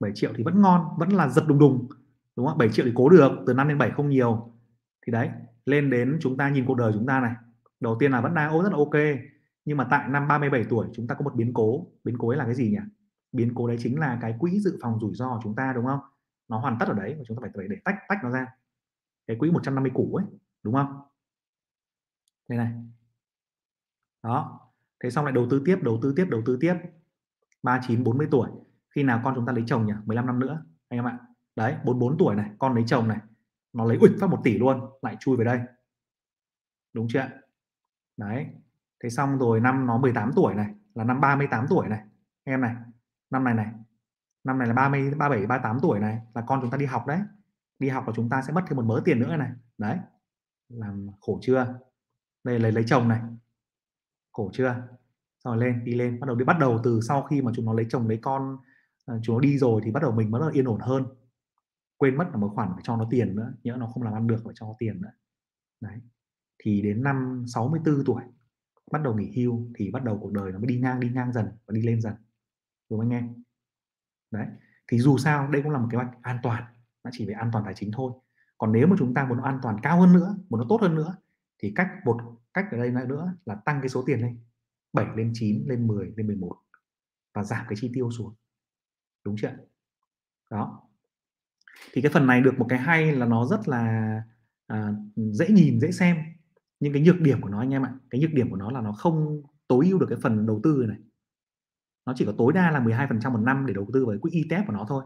bảy triệu thì vẫn ngon, vẫn là giật đùng đùng, đúng không? bảy triệu thì cố được, từ năm đến bảy không nhiều. Thì đấy, lên đến chúng ta nhìn cuộc đời chúng ta này. Đầu tiên là vẫn đang rất là ok, nhưng mà tại năm ba mươi bảy tuổi chúng ta có một biến cố. Biến cố ấy là cái gì nhỉ? Biến cố đấy chính là cái quỹ dự phòng rủi ro của chúng ta, đúng không? Nó hoàn tất ở đấy và chúng ta phải để tách tách nó ra. Cái quỹ một trăm năm mươi củ ấy, đúng không? Đây này. Đó. Thế xong lại đầu tư tiếp, đầu tư tiếp, đầu tư tiếp. ba mươi chín, bốn mươi tuổi. Khi nào con chúng ta lấy chồng nhỉ? mười lăm năm nữa anh em ạ. Đấy, bốn mươi bốn tuổi này, con lấy chồng này. Nó lấy uịch phát một tỷ luôn, lại chui về đây. đúng chưa? Đấy, thế xong rồi năm nó mười tám tuổi này là năm ba mươi tám tuổi này em này, năm này này, năm này là ba mươi, ba mươi bảy, ba mươi tám tuổi này là con chúng ta đi học đấy, đi học và chúng ta sẽ mất thêm một mớ tiền nữa này, đấy, làm khổ chưa? Đây lấy lấy chồng này, khổ chưa? Rồi lên đi lên, bắt đầu đi bắt đầu từ sau khi mà chúng nó lấy chồng lấy con, chúng nó đi rồi thì bắt đầu mình mới là yên ổn hơn, quên mất là một khoản phải cho nó tiền nữa, nhỡ nó không làm ăn được phải cho nó tiền nữa, đấy. Thì đến năm sáu mươi tư tuổi bắt đầu nghỉ hưu thì bắt đầu cuộc đời nó mới đi ngang đi ngang dần và đi lên dần, đúng anh em? Đấy, thì dù sao đây cũng là một kế hoạch an toàn, nó chỉ về an toàn tài chính thôi. Còn nếu mà chúng ta muốn nó an toàn cao hơn nữa, muốn nó tốt hơn nữa thì cách một cách ở đây nữa là tăng cái số tiền lên bảy, lên chín, lên mười, lên mười một và giảm cái chi tiêu xuống, đúng chưa? Đó, thì cái phần này được một cái hay là nó rất là à, dễ nhìn dễ xem, nhưng cái nhược điểm của nó anh em ạ, cái nhược điểm của nó là nó không tối ưu được cái phần đầu tư này, nó chỉ có tối đa là mười hai phần trăm một năm để đầu tư với quỹ E T F của nó thôi,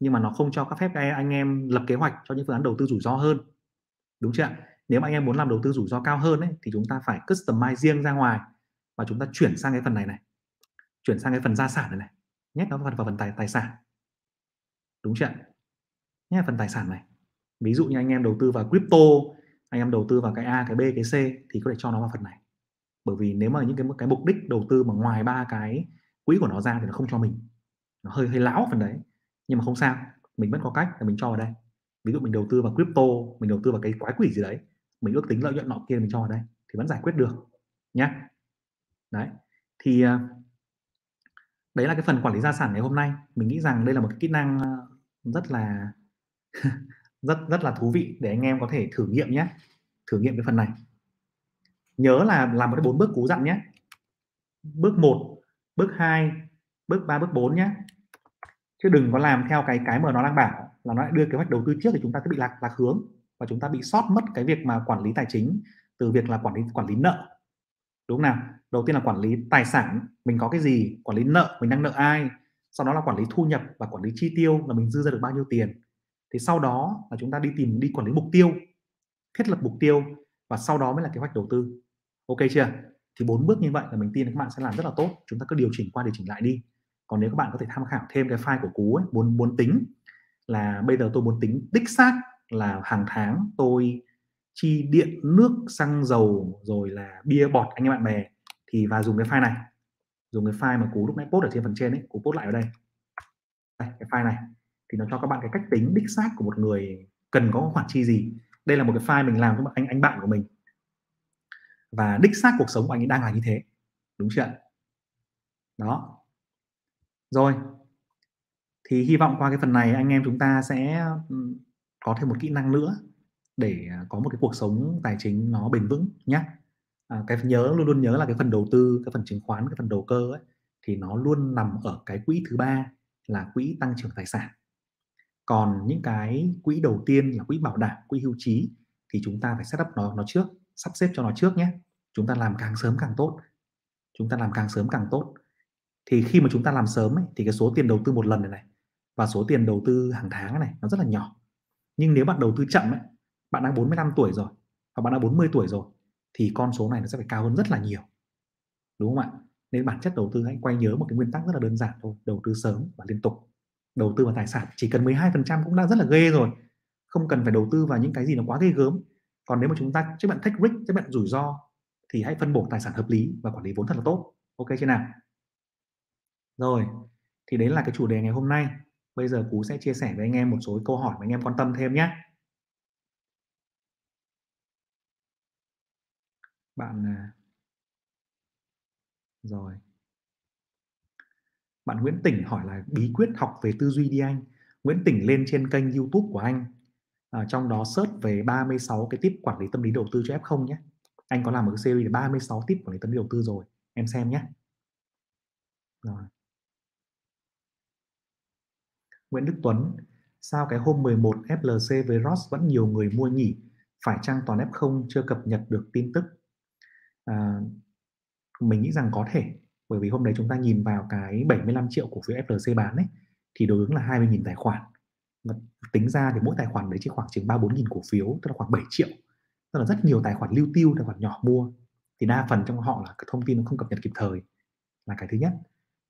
nhưng mà nó không cho các phép anh em lập kế hoạch cho những phương án đầu tư rủi ro hơn, đúng chưa? Nếu mà anh em muốn làm đầu tư rủi ro cao hơn ấy, thì chúng ta phải customize riêng ra ngoài và chúng ta chuyển sang cái phần này này, chuyển sang cái phần gia sản này này, nhét nó vào phần tài tài sản, đúng chưa? Nhét vào phần tài sản này, ví dụ như anh em đầu tư vào crypto, anh em đầu tư vào cái A, cái B, cái C thì có thể cho nó vào phần này, bởi vì nếu mà những cái cái mục đích đầu tư mà ngoài ba cái quỹ của nó ra thì nó không cho mình, nó hơi hơi láo phần đấy, nhưng mà không sao, mình vẫn có cách là mình cho vào đây. Ví dụ mình đầu tư vào crypto, mình đầu tư vào cái quái quỷ gì đấy, mình ước tính lợi nhuận nọ kia mình cho vào đây thì vẫn giải quyết được nhá. Đấy, thì đấy là cái phần quản lý gia sản ngày hôm nay. Mình nghĩ rằng đây là một cái kỹ năng rất là rất rất là thú vị để anh em có thể thử nghiệm nhé, thử nghiệm cái phần này. Nhớ là làm một cái bốn bước cú dặn nhé. Bước một, bước hai, bước ba, bước bốn nhé. Chứ đừng có làm theo cái cái mà nó đang bảo là nó lại đưa kế hoạch đầu tư trước thì chúng ta sẽ bị lạc lạc hướng và chúng ta bị sót mất cái việc mà quản lý tài chính từ việc là quản lý quản lý nợ, đúng không nào? Đầu tiên là quản lý tài sản, mình có cái gì, quản lý nợ, mình đang nợ ai, sau đó là quản lý thu nhập và quản lý chi tiêu là mình dư ra được bao nhiêu tiền. Thì sau đó là chúng ta đi tìm đi quản lý mục tiêu, thiết lập mục tiêu và sau đó mới là kế hoạch đầu tư. Ok chưa? Thì bốn bước như vậy là mình tin là các bạn sẽ làm rất là tốt. Chúng ta cứ điều chỉnh qua điều chỉnh lại đi. Còn nếu các bạn có thể tham khảo thêm cái file của Cú ấy, muốn muốn tính là bây giờ tôi muốn tính đích xác là hàng tháng tôi chi điện, nước, xăng dầu rồi là bia bọt anh em bạn bè thì và dùng cái file này, dùng cái file mà Cú lúc nãy post ở trên phần trên ấy, Cú post lại ở đây. Đây, cái file này thì nó cho các bạn cái cách tính đích xác của một người cần có khoản chi gì. Đây là một cái file mình làm cho anh anh bạn của mình và đích xác cuộc sống của anh ấy đang là như thế, đúng chưa? Đó. Rồi, thì hy vọng qua cái phần này anh em chúng ta sẽ có thêm một kỹ năng nữa để có một cái cuộc sống tài chính nó bền vững nhé. À, cái nhớ luôn luôn nhớ là cái phần đầu tư, cái phần chứng khoán, cái phần đầu cơ ấy, thì nó luôn nằm ở cái quỹ thứ ba là quỹ tăng trưởng tài sản. Còn những cái quỹ đầu tiên là quỹ bảo đảm, quỹ hưu trí thì chúng ta phải set up nó nó trước, sắp xếp cho nó trước nhé. Chúng ta làm càng sớm càng tốt. Chúng ta làm càng sớm càng tốt. Thì khi mà chúng ta làm sớm ấy, thì cái số tiền đầu tư một lần này này và số tiền đầu tư hàng tháng này nó rất là nhỏ. Nhưng nếu bạn đầu tư chậm ấy, bạn đã bốn mươi lăm tuổi rồi hoặc bạn đã bốn mươi tuổi rồi thì con số này nó sẽ phải cao hơn rất là nhiều. Đúng không ạ? Nên bản chất đầu tư hãy quay nhớ một cái nguyên tắc rất là đơn giản thôi, đầu tư sớm và liên tục. Đầu tư vào tài sản chỉ cần mười hai phần trăm cũng đã rất là ghê rồi. Không cần phải đầu tư vào những cái gì nó quá ghê gớm. Còn nếu mà chúng ta các bạn take risk, các bạn rủi ro thì hãy phân bổ tài sản hợp lý và quản lý vốn thật là tốt. Ok chưa nào? Rồi, thì đấy là cái chủ đề ngày hôm nay. Bây giờ Cú sẽ chia sẻ với anh em một số câu hỏi mà anh em quan tâm thêm nhé. Bạn Rồi. Bạn Nguyễn Tỉnh hỏi là bí quyết học về tư duy đi anh. Nguyễn Tỉnh lên trên kênh YouTube của anh, à, trong đó search về ba mươi sáu cái tip quản lý tâm lý đầu tư cho ép không nhé. Anh có làm một cái series ba mươi sáu tip quản lý tâm lý đầu tư rồi, em xem nhé. Rồi. Nguyễn Đức Tuấn, sao cái hôm mười một F L C với rờ ô ét vẫn nhiều người mua nhỉ? Phải chăng toàn ép không chưa cập nhật được tin tức? À, mình nghĩ rằng có thể, bởi vì hôm đấy chúng ta nhìn vào cái bảy mươi lăm triệu cổ phiếu F L C bán ấy, thì đối ứng là hai mươi nghìn tài khoản. Và tính ra thì mỗi tài khoản đấy chỉ khoảng chừng ba bốn nghìn cổ phiếu, tức là khoảng bảy triệu. Tức là rất nhiều tài khoản lưu tiêu, tài khoản nhỏ mua, thì đa phần trong họ là thông tin nó không cập nhật kịp thời, là cái thứ nhất.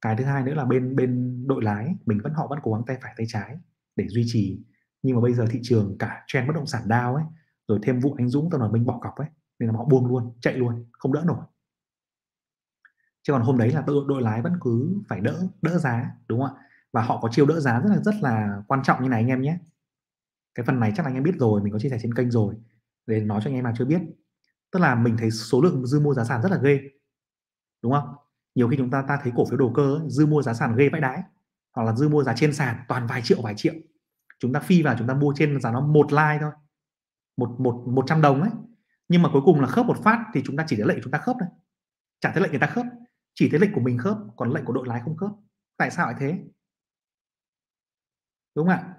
Cái thứ hai nữa là bên bên đội lái mình vẫn họ vẫn cố gắng tay phải tay trái để duy trì, nhưng mà bây giờ thị trường cả trend bất động sản down ấy, rồi thêm vụ anh Dũng tao nói mình bỏ cọc ấy, nên là họ buông luôn, chạy luôn, không đỡ nổi. Chứ còn hôm đấy là đội, đội lái vẫn cứ phải đỡ đỡ giá, đúng không ạ? Và họ có chiêu đỡ giá rất là rất là quan trọng như này anh em nhé. Cái phần này chắc là anh em biết rồi, mình có chia sẻ trên kênh rồi, để nói cho anh em nào chưa biết. Tức là mình thấy số lượng dư mua giá sàn rất là ghê, đúng không? Nhiều khi chúng ta ta thấy cổ phiếu đồ cơ ấy, dư mua giá sàn ghê vãi đái, hoặc là dư mua giá trên sàn toàn vài triệu vài triệu. Chúng ta phi vào chúng ta mua trên giá nó một like thôi, một một một trăm đồng ấy, nhưng mà cuối cùng là khớp một phát thì chúng ta chỉ thấy lệnh chúng ta khớp thôi, chả thấy lệnh người ta khớp, chỉ thấy lệnh của mình khớp, còn lệnh của đội lái không khớp. Tại sao lại thế? Đúng không ạ?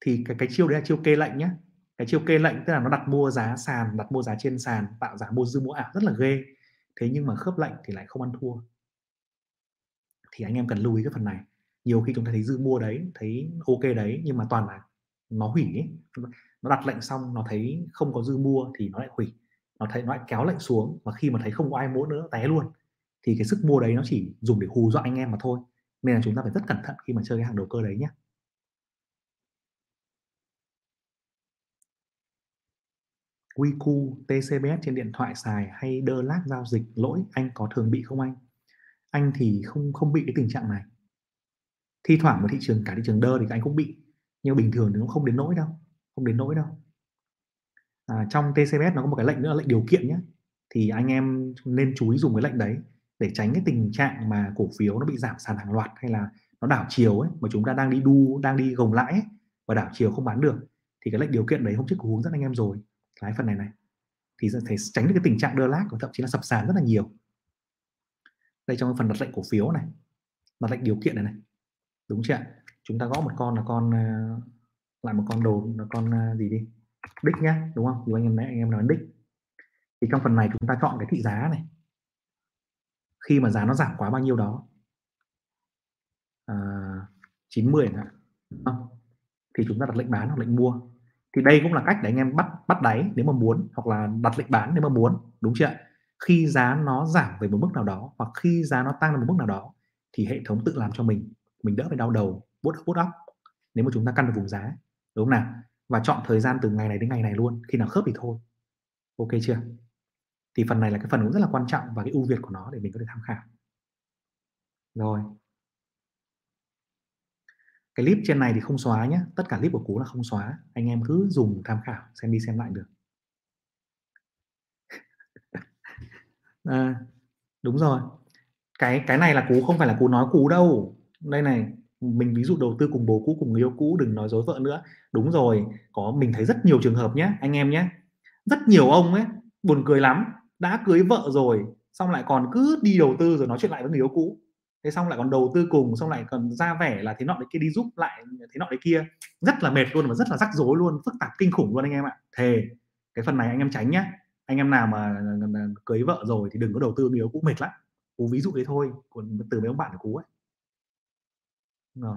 Thì cái cái chiêu đấy là chiêu kê lệnh nhé. Cái chiêu kê lệnh tức là nó đặt mua giá sàn, đặt mua giá trên sàn, tạo giá mua dư mua ảo rất là ghê. Thế nhưng mà khớp lệnh thì lại không ăn thua. Thì anh em cần lưu ý cái phần này. Nhiều khi chúng ta thấy dư mua đấy, thấy ok đấy, nhưng mà toàn là nó hủy ấy. Nó đặt lệnh xong nó thấy không có dư mua thì nó lại hủy, nó thấy nó lại kéo lệnh xuống, và khi mà thấy không có ai mua nữa té luôn. Thì cái sức mua đấy nó chỉ dùng để hù dọa anh em mà thôi. Nên là chúng ta phải rất cẩn thận khi mà chơi cái hàng đầu cơ đấy nhé. quy quy, tê xê bê ét trên điện thoại xài hay đơ lát giao dịch lỗi, anh có thường bị không anh? Anh thì không không bị cái tình trạng này. Thi thoảng mà thị trường cả thị trường đơ thì anh cũng bị, nhưng bình thường thì nó không đến nỗi đâu, không đến nỗi đâu. À, trong tê xê bê ét nó có một cái lệnh nữa là lệnh điều kiện nhé. Thì anh em nên chú ý dùng cái lệnh đấy để tránh cái tình trạng mà cổ phiếu nó bị giảm sàn hàng loạt, hay là nó đảo chiều ấy, mà chúng ta đang đi đu, đang đi gồng lãi ấy, và đảo chiều không bán được. Thì cái lệnh điều kiện đấy hôm trước có hướng dẫn anh em rồi. Cái phần này này thì sẽ tránh được cái tình trạng đơ lác và thậm chí là sập sàn rất là nhiều. Đây, trong phần đặt lệnh cổ phiếu này, đặt lệnh điều kiện này này, đúng chưa? Chúng ta gõ một con là con lại một con đồ là con gì đi, đích nhá, đúng không? Thì anh em nãy anh em nói đích. Thì trong phần này chúng ta chọn cái thị giá này, khi mà giá nó giảm quá bao nhiêu đó, à, chín mươi hả? Thì chúng ta đặt lệnh bán hoặc lệnh mua. Thì đây cũng là cách để anh em bắt bắt đáy nếu mà muốn, hoặc là đặt lệnh bán nếu mà muốn, đúng chưa? Khi giá nó giảm về một mức nào đó, hoặc khi giá nó tăng lên một mức nào đó, thì hệ thống tự làm cho mình, mình đỡ phải đau đầu, bốt óc bốt óc nếu mà chúng ta căn được vùng giá, đúng không nào? Và chọn thời gian từ ngày này đến ngày này luôn, khi nào khớp thì thôi. Ok chưa? Thì phần này là cái phần cũng rất là quan trọng và cái ưu việt của nó để mình có thể tham khảo. Rồi. Cái clip trên này thì không xóa nhé, tất cả clip của Cú là không xóa, anh em cứ dùng tham khảo, xem đi xem lại được. À, đúng rồi, cái cái này là Cú không phải là Cú nói Cú đâu. Đây này, mình ví dụ đầu tư cùng bố cũ, cùng người yêu cũ, đừng nói dối vợ nữa. Đúng rồi, có mình thấy rất nhiều trường hợp nhé, anh em nhé, rất nhiều ông ấy, buồn cười lắm, đã cưới vợ rồi, xong lại còn cứ đi đầu tư rồi nói chuyện lại với người yêu cũ. Thế xong lại còn đầu tư cùng, xong lại còn ra vẻ là thế nọ đấy kia, đi giúp lại thế nọ đấy kia, rất là mệt luôn và rất là rắc rối luôn, phức tạp kinh khủng luôn anh em ạ. Thề, cái phần này anh em tránh nhá. Anh em nào mà cưới vợ rồi thì đừng có đầu tư nhiều, cũng mệt lắm. Cú ví dụ đấy thôi, còn từ mấy ông bạn của Cú ấy. Rồi.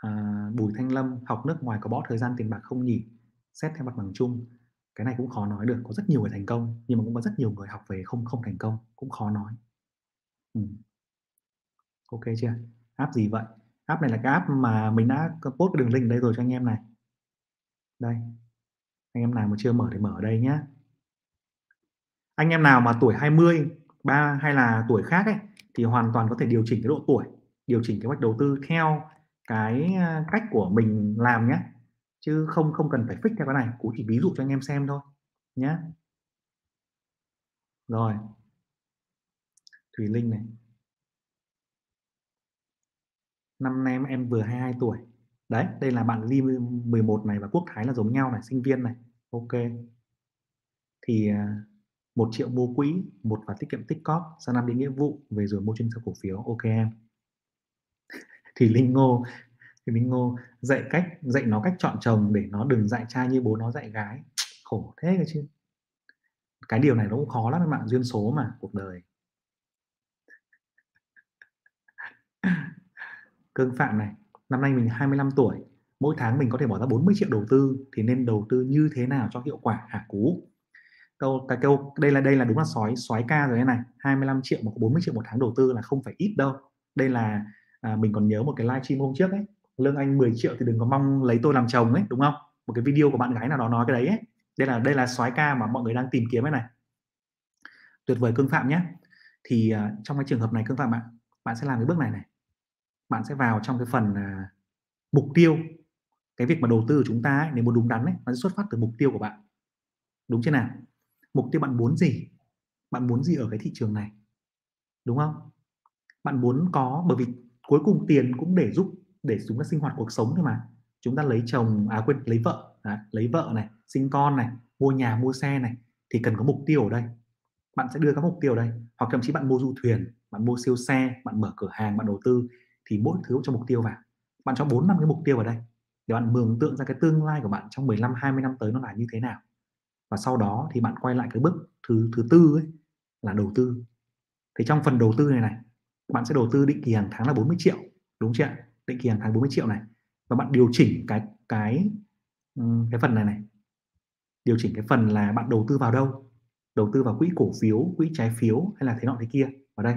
À, Bùi Thanh Lâm, học nước ngoài có bỏ thời gian tiền bạc không nhỉ? Xét theo mặt bằng chung, cái này cũng khó nói được, có rất nhiều người thành công nhưng mà cũng có rất nhiều người học về không không thành công, cũng khó nói. Ừ. Ok chưa? App gì vậy? App này là cái app mà mình đã post cái đường link đây rồi cho anh em này. Đây, anh em nào mà chưa mở thì mở ở đây nhá. Anh em nào mà tuổi hai mươi, ba mươi hay là tuổi khác ấy, thì hoàn toàn có thể điều chỉnh cái độ tuổi, điều chỉnh kế hoạch đầu tư theo cái cách của mình làm nhé, chứ không không cần phải fix theo cái này. Cú chỉ ví dụ cho anh em xem thôi nhé. Rồi, Thùy Linh này, năm nay em, em vừa hai mươi hai tuổi đấy. Đây là bạn Ly mười một này và Quốc Thái là giống nhau này, sinh viên này. Ok, thì một triệu mua quỹ, một vào tiết kiệm tích cóp, sang năm đi nghĩa vụ, về rồi mua chuyên sâu cổ phiếu. Ok em. Thùy Linh Ngô, thì mình Ngô dạy cách dạy nó cách chọn chồng để nó đừng dạy trai như bố nó dạy gái, khổ thế cơ chứ. Cái điều này nó cũng khó lắm các bạn, duyên số mà, cuộc đời. Cương Phạm này, năm nay mình hai mươi lăm tuổi, mỗi tháng mình có thể bỏ ra bốn mươi triệu đầu tư, thì nên đầu tư như thế nào cho hiệu quả hả Cú? Câu cái câu đây là đây là đúng là sói sói ca rồi đây này. hai mươi lăm triệu mà có bốn mươi triệu một tháng đầu tư là không phải ít đâu. Đây là à, mình còn nhớ một cái livestream hôm trước ấy, lương anh mười triệu thì đừng có mong lấy tôi làm chồng ấy, đúng không? Một cái video của bạn gái nào đó nói cái đấy ấy. Đây là đây là sói ca mà mọi người đang tìm kiếm ấy này. Tuyệt vời Cương Phạm nhé. Thì à, trong cái trường hợp này Cương Phạm ạ, bạn sẽ làm cái bước này này. Bạn sẽ vào trong cái phần à, mục tiêu. Cái việc mà đầu tư của chúng ta ấy, nếu muốn đúng đắn ấy, nó sẽ xuất phát từ mục tiêu của bạn. Đúng chưa nào? Mục tiêu bạn muốn gì? Bạn muốn gì ở cái thị trường này? Đúng không? Bạn muốn có, bởi vì cuối cùng tiền cũng để giúp để chúng ta sinh hoạt cuộc sống thôi mà. Chúng ta lấy chồng, à quên, lấy vợ, à, lấy vợ này, sinh con này, mua nhà, mua xe này, thì cần có mục tiêu ở đây. Bạn sẽ đưa các mục tiêu ở đây. Hoặc thậm chí bạn mua du thuyền, bạn mua siêu xe, bạn mở cửa hàng, bạn đầu tư, thì mỗi thứ cho mục tiêu vào. Bạn cho bốn năm cái mục tiêu vào đây để bạn mường tượng ra cái tương lai của bạn trong mười lăm hai mươi năm tới nó là như thế nào. Và sau đó thì bạn quay lại cái bước thứ thứ tư ấy, là đầu tư. Thì trong phần đầu tư này này, bạn sẽ đầu tư định kỳ hàng tháng là bốn mươi triệu, đúng chưa ạ? Định kỳ hàng tháng bốn mươi triệu này, và bạn điều chỉnh cái cái cái phần này này. Điều chỉnh cái phần là bạn đầu tư vào đâu? Đầu tư vào quỹ cổ phiếu, quỹ trái phiếu hay là thế nọ thế kia ở đây.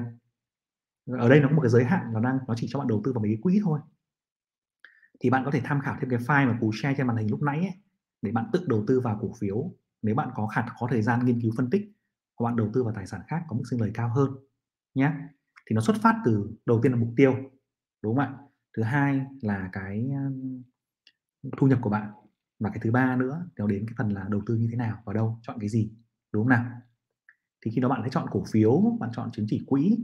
Ở đây nó có một cái giới hạn, nó đang nó chỉ cho bạn đầu tư vào mấy cái quỹ thôi. Thì bạn có thể tham khảo thêm cái file mà Cú share trên màn hình lúc nãy ấy, để bạn tự đầu tư vào cổ phiếu nếu bạn có khả có thời gian nghiên cứu phân tích, hoặc bạn đầu tư vào tài sản khác có mức sinh lời cao hơn nhé. Thì nó xuất phát từ đầu tiên là mục tiêu, đúng không ạ? Thứ hai là cái thu nhập của bạn, và cái thứ ba nữa kéo đến cái phần là đầu tư như thế nào, vào đâu, chọn cái gì, đúng không nào? Thì khi đó bạn hãy chọn cổ phiếu, bạn chọn chứng chỉ quỹ,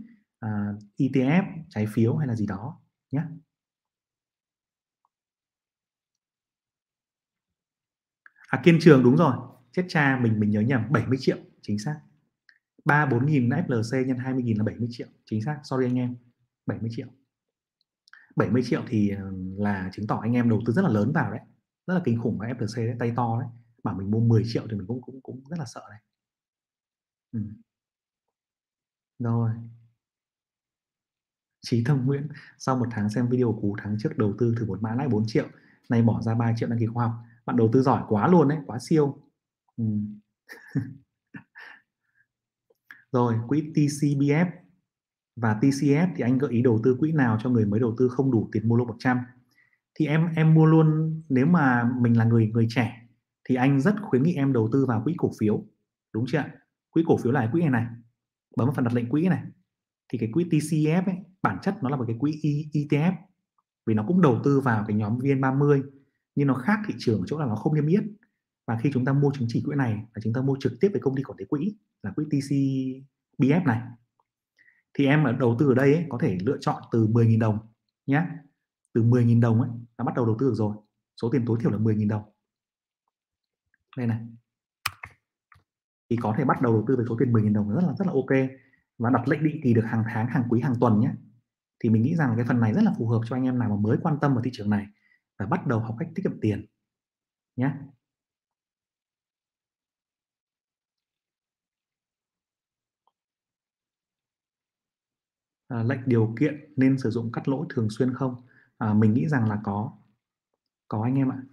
uh, E T F, trái phiếu hay là gì đó nhé. À, Kiên Trường đúng rồi, chết cha, mình mình nhớ nhầm, bảy mươi triệu, chính xác. Ba bốn nghìn là F L C nhân hai mươi nghìn là bảy mươi triệu, chính xác, sorry anh em, bảy mươi triệu. Bảy mươi triệu thì là chứng tỏ anh em đầu tư rất là lớn vào đấy, rất là kinh khủng, cái F L C đấy, tay to đấy. Bảo mình mua mười triệu thì mình cũng cũng cũng rất là sợ đấy. Ừ. Rồi Chí Thông Nguyễn, sau một tháng xem video Cú tháng trước đầu tư thử một mã lãi bốn triệu, nay bỏ ra ba triệu đăng ký khoa học. Bạn đầu tư giỏi quá luôn đấy, quá siêu. Ừ. Rồi, quỹ T C B S và T C S thì anh gợi ý đầu tư quỹ nào cho người mới đầu tư không đủ tiền mua lô một trăm? Thì em em mua luôn, nếu mà mình là người người trẻ thì anh rất khuyến nghị em đầu tư vào quỹ cổ phiếu, đúng chưa ạ? Quỹ cổ phiếu là quỹ này này. Bấm vào phần đặt lệnh quỹ này. Thì cái quỹ T C S ấy, bản chất nó là một cái quỹ E T F, vì nó cũng đầu tư vào cái nhóm V N ba mươi. Nhưng nó khác thị trường ở chỗ là nó không niêm yết. Và khi chúng ta mua chứng chỉ quỹ này là chúng ta mua trực tiếp với công ty quản lý quỹ, là quỹ T C B S này. Thì em ở đầu tư ở đây ấy, có thể lựa chọn từ mười nghìn đồng nhé. Từ mười nghìn đồng ấy là bắt đầu đầu tư được rồi. Số tiền tối thiểu là mười nghìn đồng. Đây này. Thì có thể bắt đầu đầu tư với số tiền mười nghìn đồng rất là rất là ok. Và đặt lệnh định kỳ được hàng tháng, hàng quý, hàng tuần nhé. Thì mình nghĩ rằng cái phần này rất là phù hợp cho anh em nào mà mới quan tâm vào thị trường này và bắt đầu học cách tiết kiệm tiền nhé. À, lệnh điều kiện nên sử dụng cắt lỗ thường xuyên không? À, mình nghĩ rằng là có có anh em ạ.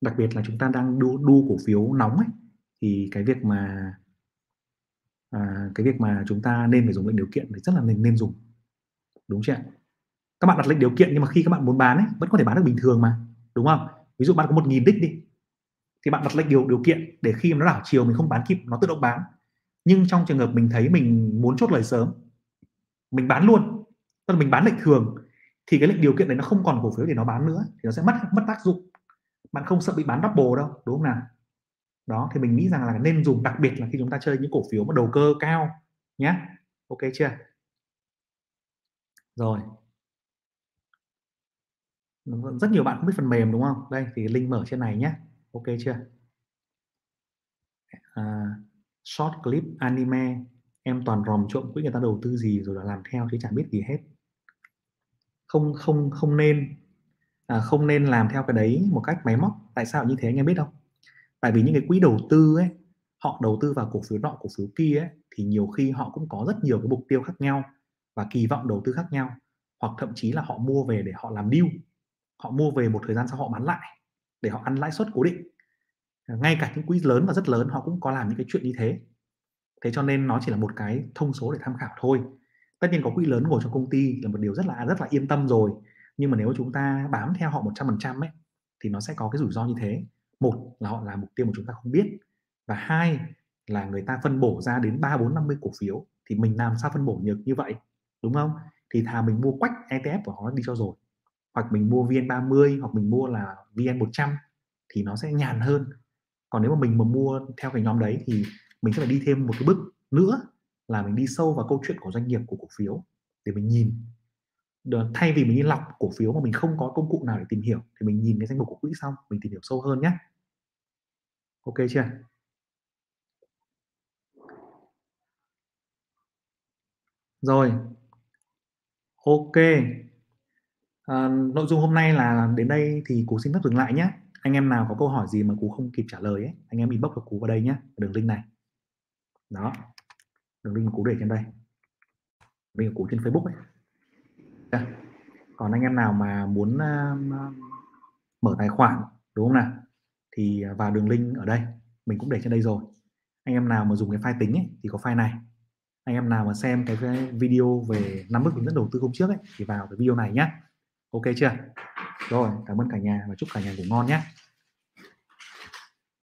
Đặc biệt là chúng ta đang đu, đu cổ phiếu nóng ấy, thì cái việc mà à, cái việc mà chúng ta nên phải dùng lệnh điều kiện thì rất là nên, nên dùng, đúng chưa ạ? Các bạn đặt lệnh điều kiện nhưng mà khi các bạn muốn bán ấy, vẫn có thể bán được bình thường mà, đúng không? Ví dụ bạn có một nghìn đích đi, thì bạn đặt lệnh điều điều kiện để khi nó đảo chiều mình không bán kịp nó tự động bán. Nhưng trong trường hợp mình thấy mình muốn chốt lời sớm, mình bán luôn, tức là mình bán lệnh thường, thì cái lệnh điều kiện đấy nó không còn cổ phiếu để nó bán nữa, thì nó sẽ mất mất tác dụng. Bạn không sợ bị bán double đâu, đúng không nào? Đó, thì mình nghĩ rằng là nên dùng, đặc biệt là khi chúng ta chơi những cổ phiếu mà đầu cơ cao nhé. Ok chưa? Rồi. Rất nhiều bạn không biết phần mềm đúng không? Đây thì link mở trên này nhé. Ok chưa? À, short clip anime em toàn ròm trộm quỹ người ta đầu tư gì rồi là làm theo chứ chẳng biết gì hết. Không không không nên à, không nên làm theo cái đấy một cách máy móc. Tại sao như thế anh em biết không? Tại vì những cái quỹ đầu tư ấy, họ đầu tư vào cổ phiếu nọ cổ phiếu kia ấy, thì nhiều khi họ cũng có rất nhiều cái mục tiêu khác nhau và kỳ vọng đầu tư khác nhau, hoặc thậm chí là họ mua về để họ làm deal, họ mua về một thời gian sau họ bán lại để họ ăn lãi suất cố định. Ngay cả những quỹ lớn và rất lớn họ cũng có làm những cái chuyện như thế. Thế cho nên nó chỉ là một cái thông số để tham khảo thôi. Tất nhiên có quỹ lớn ngồi trong công ty là một điều rất là rất là yên tâm rồi. Nhưng mà nếu chúng ta bám theo họ một trăm phần trăm ấy, thì nó sẽ có cái rủi ro như thế. Một là họ làm mục tiêu mà chúng ta không biết. Và hai là người ta phân bổ ra đến ba, bốn, năm mươi cổ phiếu thì mình làm sao phân bổ nhược như vậy, đúng không? Thì thà mình mua quách e tê ép của họ đi cho rồi. Hoặc mình mua vê en ba mươi, hoặc mình mua là vê en một trăm thì nó sẽ nhàn hơn. Còn nếu mà mình mà mua theo cái nhóm đấy thì mình sẽ phải đi thêm một cái bước nữa là mình đi sâu vào câu chuyện của doanh nghiệp, của cổ phiếu để mình nhìn. Thay vì mình đi lọc cổ phiếu mà mình không có công cụ nào để tìm hiểu thì mình nhìn cái danh mục của quỹ xong mình tìm hiểu sâu hơn nhé. Ok chưa? Rồi. Ok. À, nội dung hôm nay là đến đây thì Cú xin phép dừng lại nhé. Anh em nào có câu hỏi gì mà Cú không kịp trả lời ấy, anh em inbox cho Cú vào đây nhé, đường link này. Đó. Đường link Cú để trên đây. Link Cú trên Facebook ấy. À, còn anh em nào mà muốn uh, mở tài khoản, đúng không nào? Thì vào đường link ở đây, mình cũng để trên đây rồi. Anh em nào mà dùng cái file tính ấy, thì có file này. Anh em nào mà xem cái video về năm bước hướng dẫn đầu tư hôm trước ấy, thì vào cái video này nhé. Ok chưa? Rồi, cảm ơn cả nhà và chúc cả nhà ngủ ngon nhé.